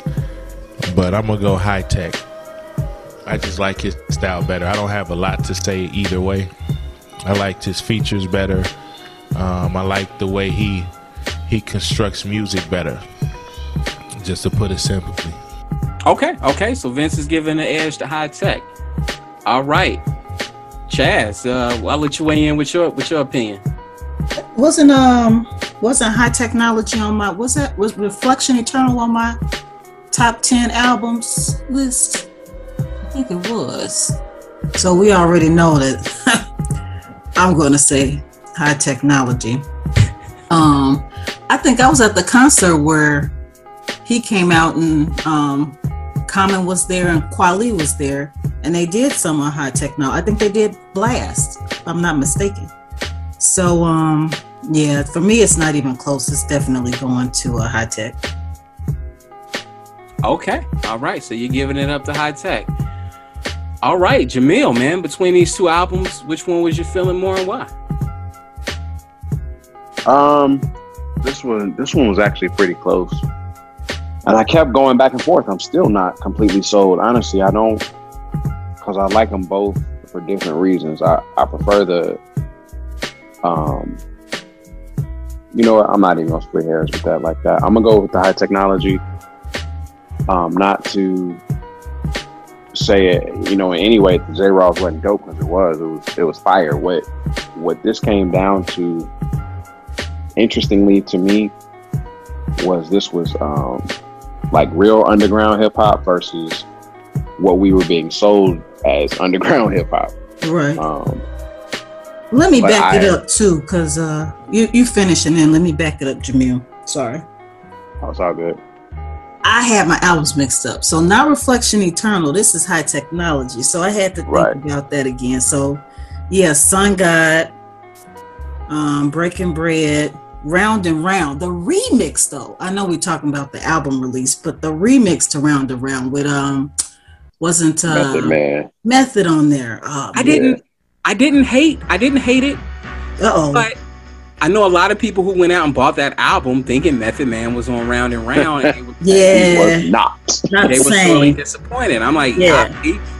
But I'm going to go Hi-Tek. I just like his style better. I don't have a lot to say either way. I liked his features better. I like the way he constructs music better, just to put it simply. Okay. So Vince is giving the edge to Hi-Tek. All right. Chaz, I'll let you weigh in with your opinion. Wasn't High Technology on my was Reflection Eternal on my top 10 albums list? I think it was. So we already know that I'm gonna say High Technology. I think I was at the concert where he came out and Common was there and Kweli was there, and they did some on High Technology. I think they did Blast, if I'm not mistaken. So, yeah, for me, it's not even close. It's definitely going to a Hi-Tek. Okay. All right. So you're giving it up to Hi-Tek. All right, Jamil, man, between these two albums, which one was you feeling more and why? This one was actually pretty close. And I kept going back and forth. I'm still not completely sold. Honestly, I don't, because I like them both for different reasons. I prefer the, you know what, I'm not even going to split hairs with that like that. I'm going to go with the High Technology. Not to say it, you know, in any way, J. Rawls wasn't dope because it was fire. What this came down to, interestingly to me, was this was, like real underground hip hop versus what we were being sold as underground hip hop. Right. Let me back it up too, because you finish and then let me back it up, Jamil. Sorry. Oh, it's all good. I had my albums mixed up. So not Reflection Eternal. This is High Technology. So I had to think about that again. So yeah, Sun God, Breaking Bread, Round and Round, the remix though. I know we're talking about the album release, but the remix to Round and Round with wasn't Method on there. I didn't hate it. But I know a lot of people who went out and bought that album thinking Method Man was on Round and Round. And yeah, he was not. They were totally disappointed. I'm like, yeah,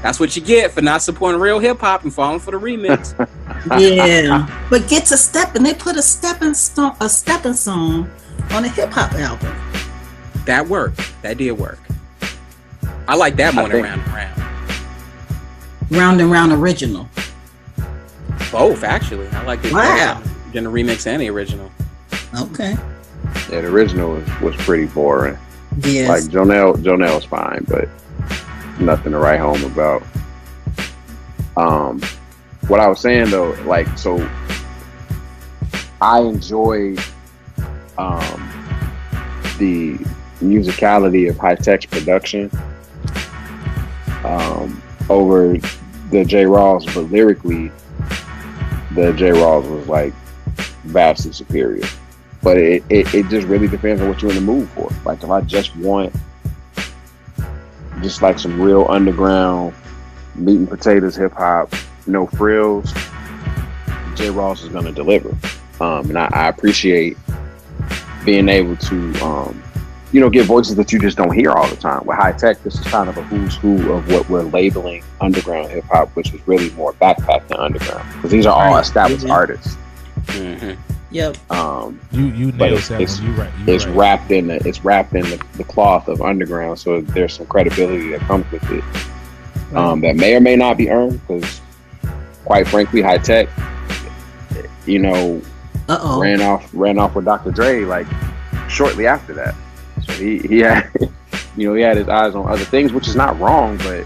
that's what you get for not supporting real hip hop and falling for the remix. Yeah, but Get to Step, and they put a stepping song on a hip hop album. That worked. That did work. I like that one. Round and Round. Round and Round original. Both, actually. I like it. Wow. Than the remix and the original. Okay. Yeah, the original was pretty boring. Yes. Like Jonelle's fine, but nothing to write home about. What I was saying though, like, so I enjoy the musicality of Hi-Tek's production over the J. Rawls, but lyrically, the J. Rawls was like vastly superior. But it just really depends on what you're in the mood for. Like, if I just want just like some real underground meat and potatoes hip hop, no frills, J. Rawls is gonna deliver. And I appreciate being able to, you know, get voices that you just don't hear all the time. With Hi-Tek, this is kind of a who's who of what we're labeling underground hip hop, which is really more backpack than underground, because these are all established artists. Mm-hmm. Yep. You nailed that. It's wrapped in the cloth of underground, so there's some credibility that comes with it. That may or may not be earned, because quite frankly, Hi-Tek, you know, ran off with Dr. Dre like shortly after that. So he had, you know, he had his eyes on other things, which is not wrong, but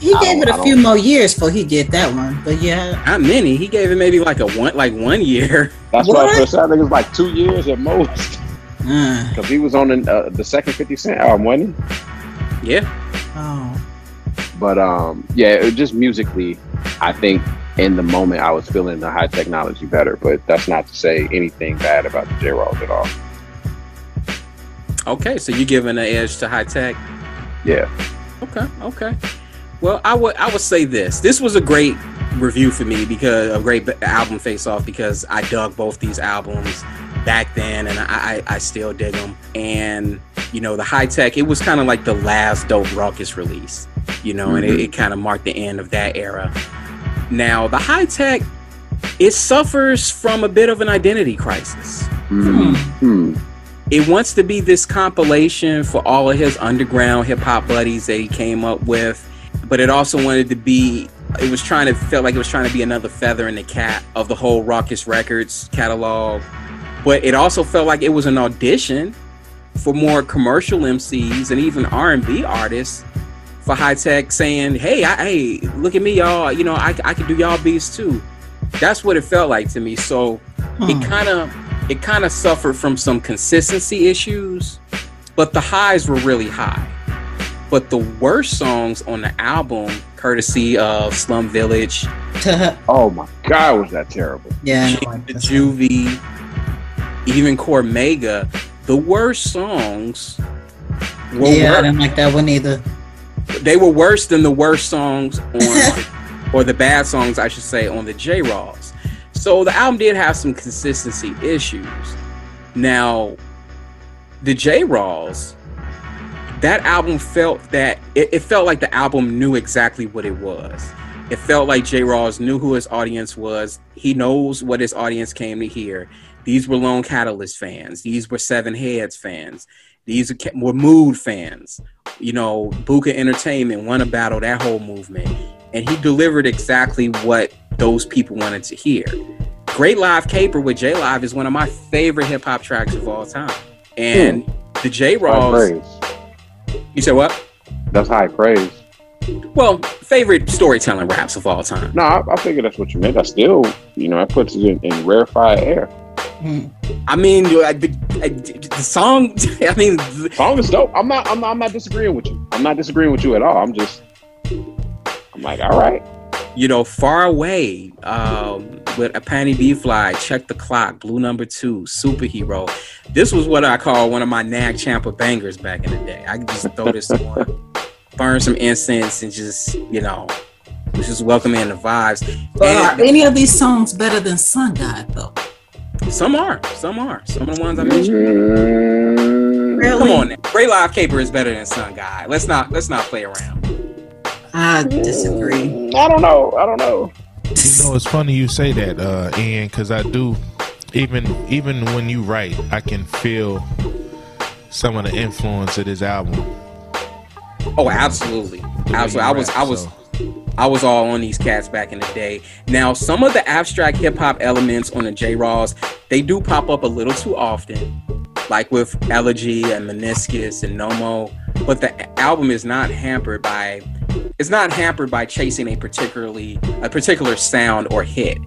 he gave it a few more years before he did that one. But yeah, not many. He gave it maybe like one year. That's what I was saying. I think it was like 2 years at most. Because he was on the second 50 Cent album, wasn't he? Yeah. Oh. But yeah, it just musically, I think in the moment I was feeling the high technology better. But that's not to say anything bad about the J. Rawls at all. Okay, so you're giving an edge to Hi-Tek. Yeah. Okay. Well, I would say this. This was a great review for me, because a great album face-off, because I dug both these albums back then, and I still dig them. And, you know, the Hi-Tek, it was kind of like the last Dope Ruckus release, you know, and it kind of marked the end of that era. Now, the Hi-Tek, it suffers from a bit of an identity crisis. It wants to be this compilation for all of his underground hip-hop buddies that he came up with. But it also wanted to be, it felt like it was trying to be another feather in the cap of the whole Ruckus Records catalog. But it also felt like it was an audition for more commercial MCs and even R&B artists for Hi-Tek, saying, hey, look at me, y'all. You know, I can do y'all beats too. That's what it felt like to me. So it kind of suffered from some consistency issues, but the highs were really high. But the worst songs on the album, courtesy of Slum Village. Oh my God, was that terrible? Yeah. The Juvie, even Cormega, the worst songs were worse. I didn't like that one either. They were worse than the worst songs on, or the bad songs, I should say, on the J. Rawls. So the album did have some consistency issues. Now, the J. Rawls, that album felt that it felt like the album knew exactly what it was. It felt like J. Rawls knew who his audience was. He knows what his audience came to hear. These were Lone Catalyst fans. These were Seven Heads fans. These were Mood fans. You know, Buka Entertainment, Wanna Battle, that whole movement. And he delivered exactly what those people wanted to hear. Great Live Caper with J Live is one of my favorite hip hop tracks of all time. And the J. Rawls. You said what? That's high praise. Well, favorite storytelling raps of all time. No, I figure that's what you meant. I still, you know, I put it in rarefied air. I mean, the song. I mean, the song is dope. I'm not disagreeing with you. I'm not disagreeing with you at all. I'm like, all right. You know, Far Away, with Apani B Fly, Check the Clock, Blue Number 2, Superhero. This was what I call one of my Nag Champa bangers back in the day. I could just throw this on, burn some incense, and just welcome in the vibes. But are any of these songs better than Sun God, though? Some are. Some of the ones I mentioned. Really? Come on now. Great Live Caper is better than Sun God. Let's not play around. I disagree. I don't know. You know, it's funny you say that, Ian, because I do. Even when you write, I can feel some of the influence of this album. Oh, absolutely. I was all on these cats back in the day. Now, some of the abstract hip hop elements on the J. Rawls, they do pop up a little too often, like with Elegy and Meniscus and Nomo. But the album is not hampered by It's not hampered by chasing a particular sound or hit.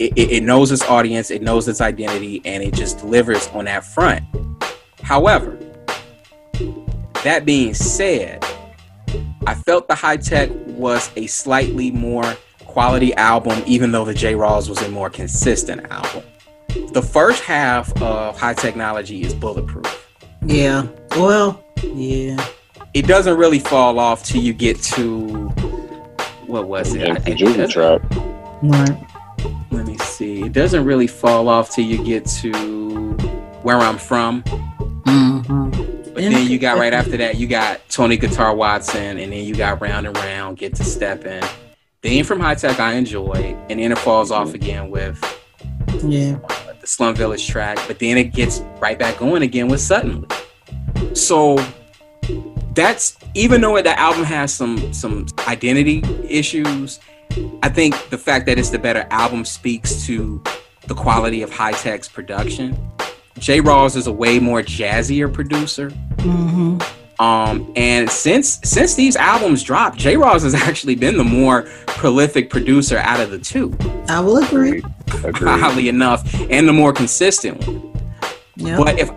It knows its audience, it knows its identity, and it just delivers on that front. However, that being said, I felt the Hi-Tek was a slightly more quality album, even though the J. Rawls was a more consistent album. The first half of High Technology is bulletproof. Yeah. Well, yeah. It doesn't really fall off till you get to, what was it? I think Junior Trap. Right. Let me see. It doesn't really fall off till you get to Where I'm From. Mm-hmm. But then you got right after that, you got Tony Guitar Watson, and then you got Round and Round, Get to Steppin'. The Ain't From Hi-Tek I enjoy, and then it falls off again with the Slum Village track, but then it gets right back going again with Suddenly. So that's, even though the album has some identity issues, I think the fact that it's the better album speaks to the quality of Hi-Tek's production. J. Rawls is a way more jazzier producer. Mm-hmm. And since these albums dropped, J. Rawls has actually been the more prolific producer out of the two. I will agree. Oddly enough, and the more consistent one. Yep. But if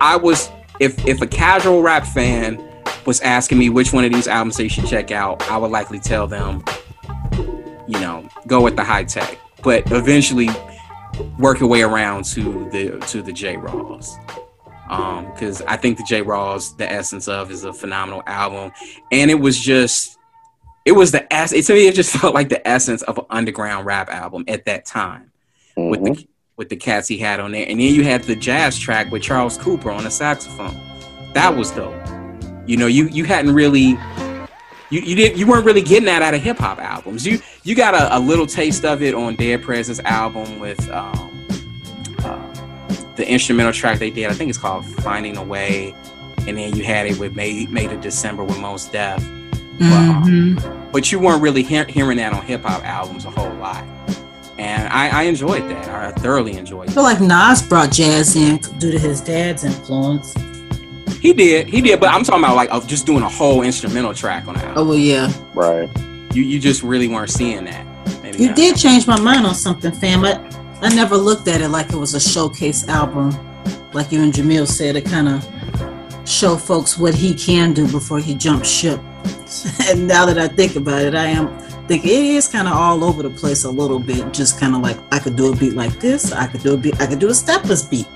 a casual rap fan was asking me which one of these albums they should check out, I would likely tell them, go with the Hi-Tek, but eventually work your way around to the J. Rawls. Because I think the J. Rawls, the essence of, is a phenomenal album, and it just felt like the essence of an underground rap album at that time, mm-hmm. with the cats he had on there, and then you had the jazz track with Charles Cooper on the saxophone. That was dope. You hadn't really, you weren't really getting that out of hip hop albums. You got a little taste of it on Dead President's album with the instrumental track they did, I think it's called Finding a Way, and then you had it with Made of December with Mos Def. Mm-hmm. But you weren't really hearing that on hip hop albums a whole lot, and I enjoyed that. I thoroughly enjoyed it. I feel like Nas brought jazz in due to his dad's influence. He did, but I'm talking about like of just doing a whole instrumental track on an album. Oh well, yeah, right. You just really weren't seeing that. Maybe you not. Did change my mind on something, fam. I never looked at it like it was a showcase album. Like you and Jamil said, it kind of show folks what he can do before he jumps ship. And now that I think about it, I am thinking it is kind of all over the place a little bit. Just kind of like, I could do a beat like this. I could do a steppers beat.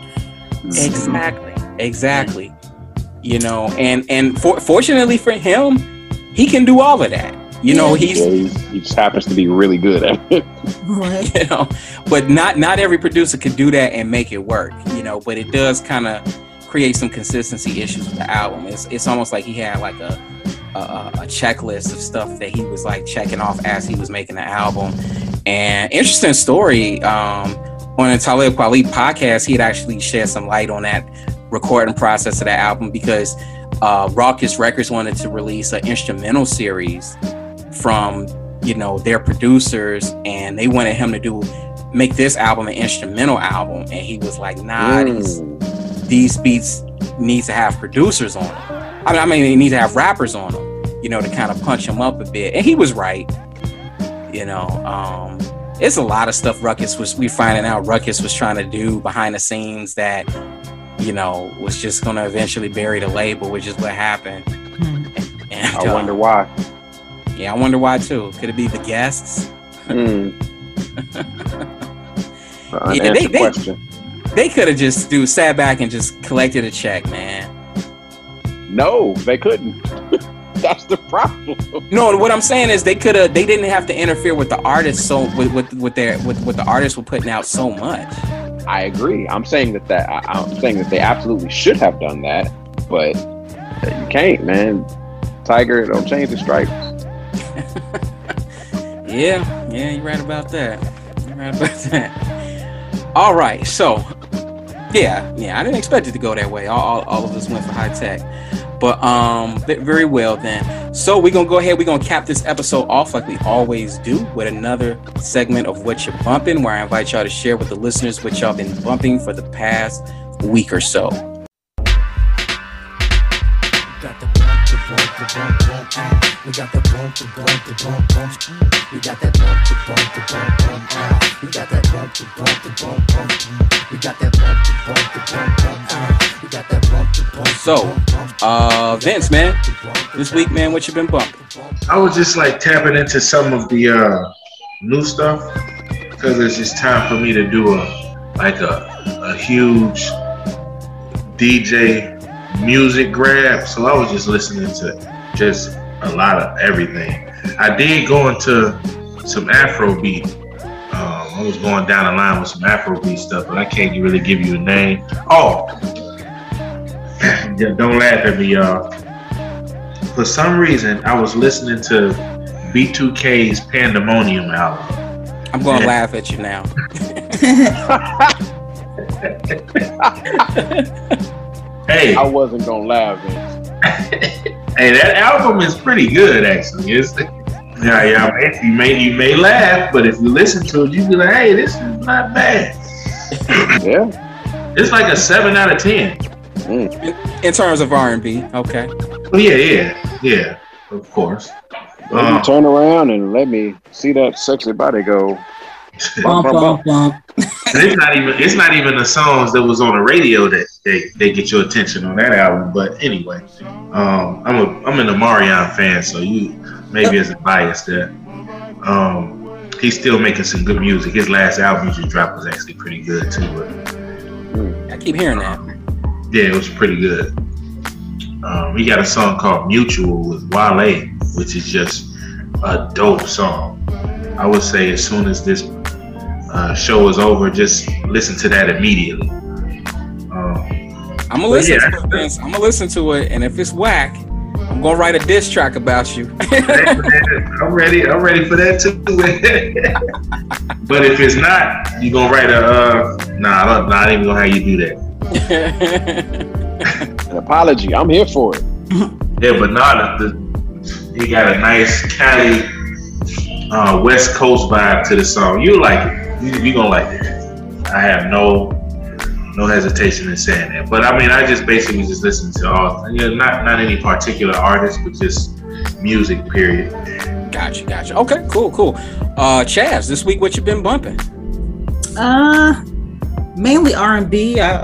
Exactly. And fortunately for him, he can do all of that. He just happens to be really good at it. Right. But not every producer could do that and make it work. But it does kind of create some consistency issues with the album. It's almost like he had like a checklist of stuff that he was like checking off as he was making the album. And interesting story, on the Talib Kweli podcast, he had actually shed some light on that recording process of that album, because Raucous Records wanted to release an instrumental series from their producers, and they wanted him to make this album an instrumental album, and he was like, nah, these beats need to have producers on them. I mean they need to have rappers on them, to kind of punch them up a bit. And he was right. It's a lot of stuff Ruckus was trying to do behind the scenes that was just going to eventually bury the label, which is what happened. And I wonder why. Yeah, I wonder why too. Could it be the guests? They could have just sat back and just collected a check, man. No, they couldn't. That's the problem. No, what I'm saying is they didn't have to interfere with the artists, so with what the artists were putting out so much. I agree. I'm saying that they absolutely should have done that, but you can't, man. Tiger, don't change the stripes. Yeah, you're right about that. All right, so yeah, I didn't expect it to go that way. All of us went for Hi-Tek, but very well then. So we're gonna go ahead. We're gonna cap this episode off like we always do with another segment of What You're Bumping, where I invite y'all to share with the listeners what y'all been bumping for the past week or so. Got the We got the bump to bump to bump bump. We got that bump to bump to bump bump. We got that bump to bump to bump bump. We got that bump to bump to bump bump. We got that bump to bump. So, Vince, man, this week, man, what you been bumping? I was just like tapping into some of the new stuff because it's just time for me to do a huge DJ music grab. So I was just listening to just a lot of everything. I did go into some Afrobeat. I was going down the line with some Afrobeat stuff, but I can't really give you a name. Oh, don't laugh at me, y'all. For some reason, I was listening to B2K's Pandemonium album. I'm going to laugh at you now. Hey, I wasn't gonna laugh. Hey, that album is pretty good, actually. Yeah, you may laugh, but if you listen to it, you be like, "Hey, this is not bad." Yeah, it's like a 7 out of 10 in terms of R&B. Okay. Well, yeah. Of course. Let me turn around and let me see that sexy body go. Bump, bump, bump, bump. It's not even the songs that was on the radio that they get your attention on that album. But anyway, I'm an Omarion fan, so you maybe it's a bias there. He's still making some good music. His last album he dropped was actually pretty good too. But, I keep hearing that. Yeah, it was pretty good. He got a song called Mutual with Wale, which is just a dope song. I would say as soon as this show is over, just listen to that immediately. I'm gonna listen to it, and if it's whack, I'm gonna write a diss track about you. I'm ready for that too. But if it's not, you gonna write a nah, I don't even know how you do that. An apology. I'm here for it. Yeah, but nah, he got a nice Cali West Coast vibe to the song. You like it. You gonna like it. I have no hesitation in saying that. But I mean, I just basically just listen to all, not any particular artist, but just music. Period. Gotcha. Okay, cool. Chavs, this week what you been bumping? Mainly R&B. I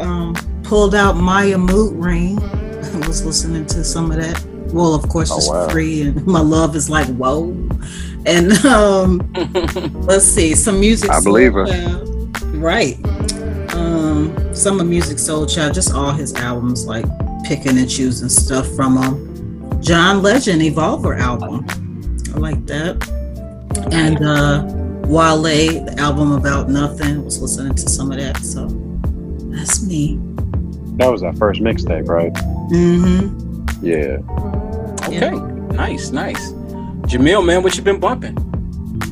pulled out Maya Mood Ring. I was listening to some of that. Well, of course, it's free, and my love is like whoa. And let's see, some music. I believe her. Right. Some of Music Soul Child, just all his albums, like picking and choosing stuff from a John Legend Evolver album. I like that. And Wale, the album About Nothing, I was listening to some of that. So that's me. That was our first mixtape, right? Mm-hmm. Yeah. Okay. Yeah. Nice. Jamil, man, what you been bumping?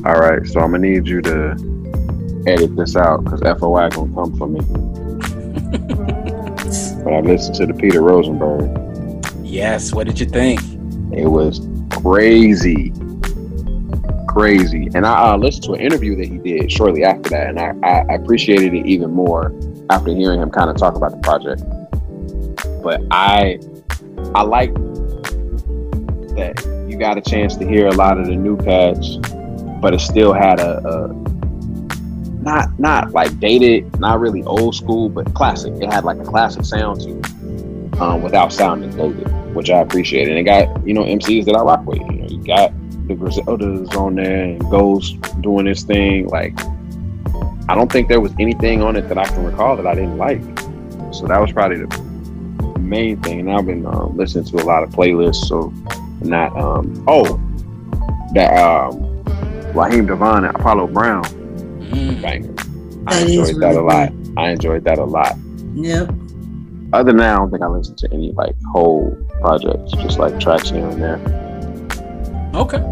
All right, so I'm gonna need you to edit this out because FOI gonna come for me. But I listened to the Peter Rosenberg. Yes, what did you think? It was crazy, and I listened to an interview that he did shortly after that, and I appreciated it even more after hearing him kind of talk about the project. But I like that. Got a chance to hear a lot of the new patch, but it still had a not like dated, not really old school, but classic. It had like a classic sound to it, without sounding loaded, which I appreciate. And it got MCs that I rock with. You got the Griseldas on there and Ghost doing this thing. Like, I don't think there was anything on it that I can recall that I didn't like. So that was probably the main thing. And I've been listening to a lot of playlists. So. Not Raheem Devon and Apollo Brown banger. I enjoyed that a lot. Yep. Other than that, I don't think I listened to any like whole projects, just like tracks here and there. Okay.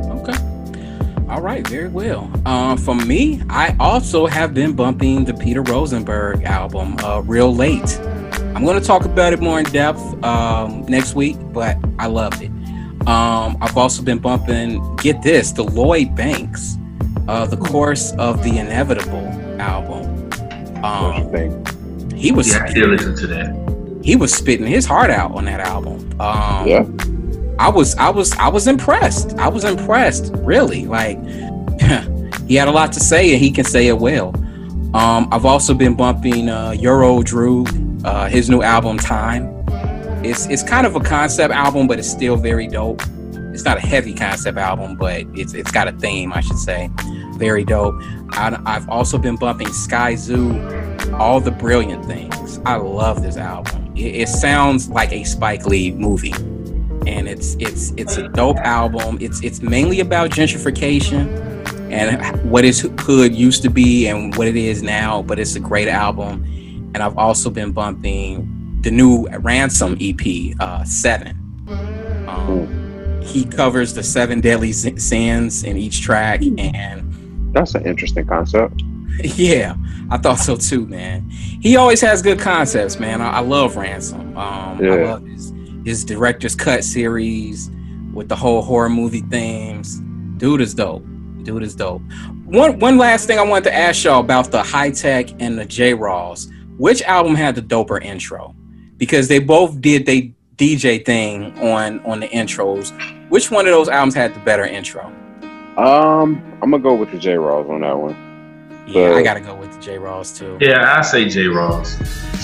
All right, very well. For me, I also have been bumping the Peter Rosenberg album, Real Late. I'm going to talk about it more in depth next week, but I loved it. I've also been bumping, get this, the Lloyd Banks, the Course of the Inevitable album. What do you think? I did listen to that. He was spitting his heart out on that album. Yeah. I was impressed. I was impressed, really. Like, he had a lot to say, and he can say it well. I've also been bumping Euro Drew, his new album Time. It's kind of a concept album, but it's still very dope. It's not a heavy concept album, but it's got a theme, I should say. Very dope. I've also been bumping Sky Zoo, All the Brilliant Things. I love this album. It sounds like a Spike Lee movie, and it's a dope album. It's mainly about gentrification and what his hood used to be and what it is now, but it's a great album. And I've also been bumping the new Ransom EP, Seven. He covers the 7 deadly sins in each track, and that's an interesting concept. Yeah, I thought so too, man. He always has good concepts, man. I love Ransom. Yeah. I love his director's cut series with the whole horror movie themes. Dude is dope. One last thing I wanted to ask y'all about the Hi-Tek and the J-Raws. Which album had the doper intro? Because they both did they DJ thing on the intros. Which one of those albums had the better intro? I'm gonna go with the J-Raws on that one. Yeah, I gotta go with the J-Raws too. Yeah, I say J-Raws.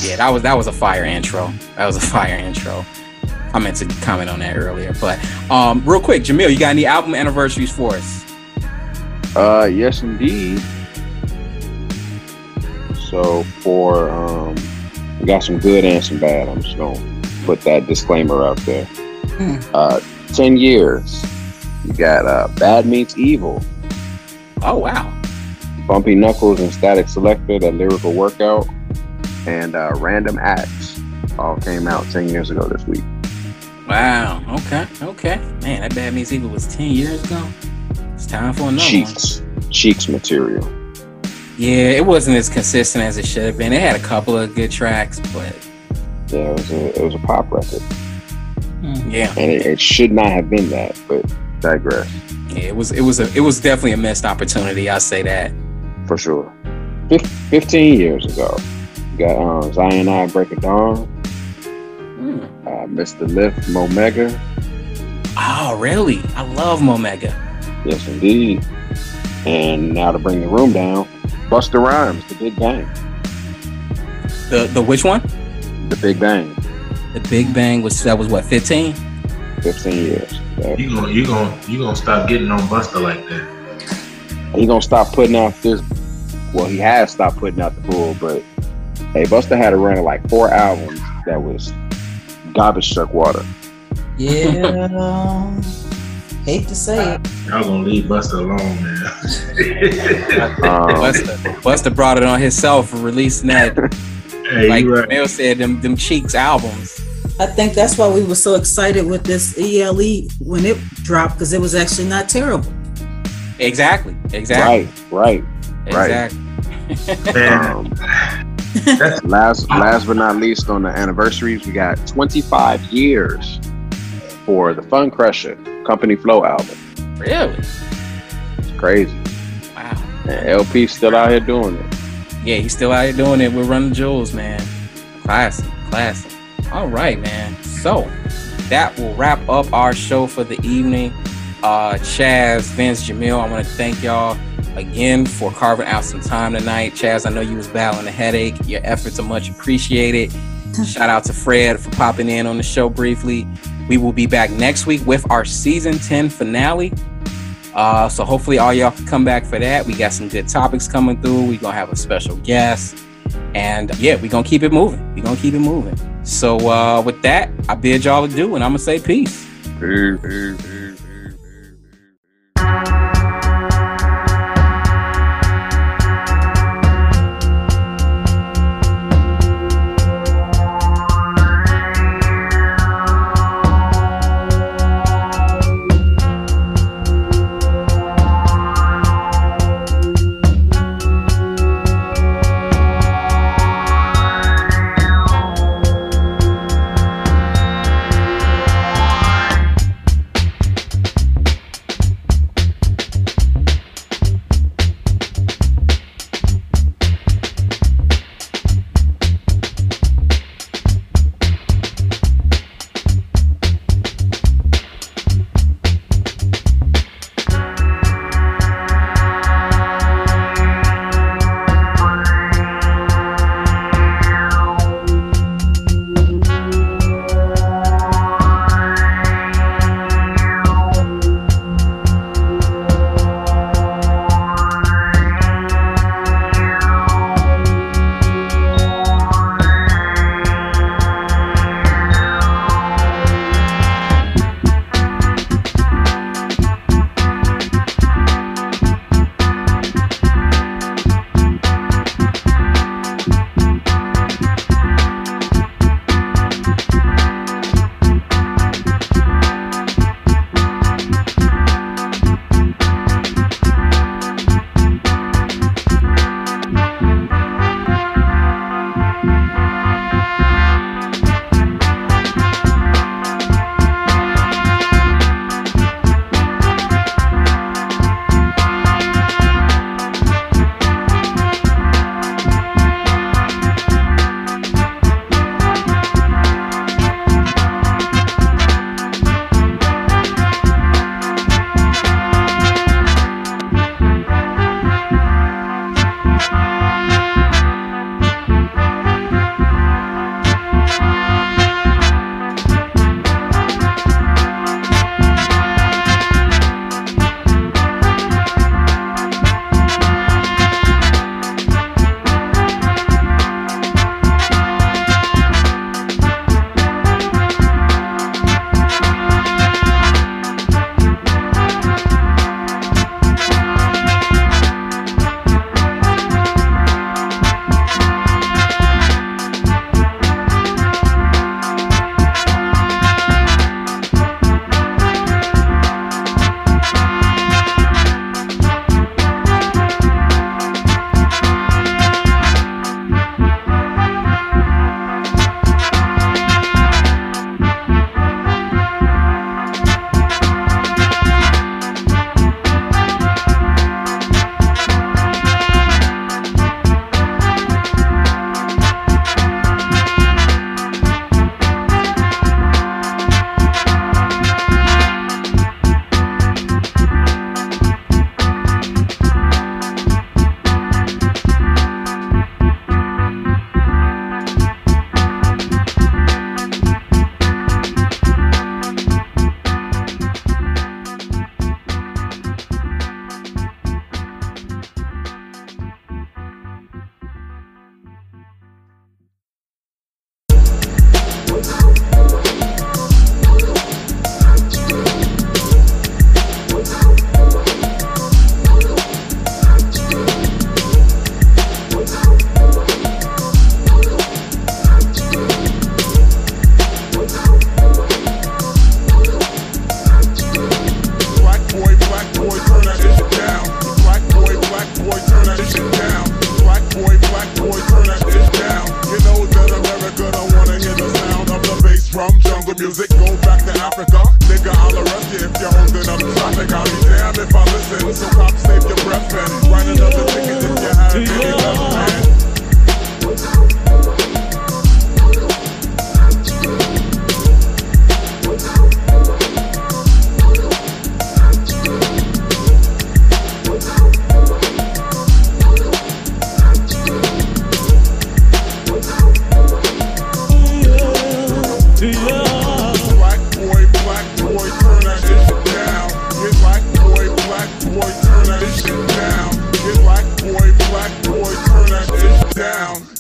Yeah, that was a fire intro. That was a fire intro. I meant to comment on that earlier, but real quick, Jamil, you got any album anniversaries for us? Yes, indeed. So for we got some good and some bad. I'm just gonna put that disclaimer out there. 10 years. You got Bad Meets Evil. Oh wow! Bumpy Knuckles and Static Selector, that lyrical workout, and Random Acts all came out 10 years ago this week. Wow. Okay. Man, that Bad Meets Evil was 10 years ago. It's time for another one. Cheeks material. Yeah, it wasn't as consistent as it should have been. It had a couple of good tracks, but yeah, it was a pop record. Yeah, and it should not have been that, but digress. Yeah, it was definitely a missed opportunity. I say that for sure. 15 years ago, you got Zion I Break of Dawn, Mr. Lift, Momega. Oh, really? I love Momega. Yes, indeed. And now to bring the room down, Busta Rhymes, The Big Bang. The which one? The Big Bang. The Big Bang was what, 15? 15 years. Yeah. You gonna stop getting on Busta like that? He gonna stop putting out this? Well, he has stopped putting out the bull, but hey, Busta had a run of like 4 albums that was garbage truck water. Yeah. Hate to say it. Y'all gonna leave Busta alone, man. Busta brought it on himself for releasing that. Hey, like Mel said, them Cheeks albums. I think that's why we were so excited with this ELE when it dropped, because it was actually not terrible. Exactly. Right. Exactly. Last but not least, on the anniversaries, we got 25 years for the Fun Crusher Company Flow album. Really? It's crazy. Wow. And LP's still out here doing it. Yeah, he's still out here doing it. We're running jewels, man. Classic. All right, man. So that will wrap up our show for the evening. Chaz, Vince, Jamil, I want to thank y'all again for carving out some time tonight. Chaz, I know you was battling a headache. Your efforts are much appreciated. Shout out to Fred for popping in on the show briefly. We will be back next week with our season 10 finale. So hopefully all y'all can come back for that. We got some good topics coming through. We're going to have a special guest. And yeah, we're going to keep it moving. So with that, I bid y'all adieu, and I'm going to say peace. Peace.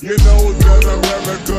You know that I'm never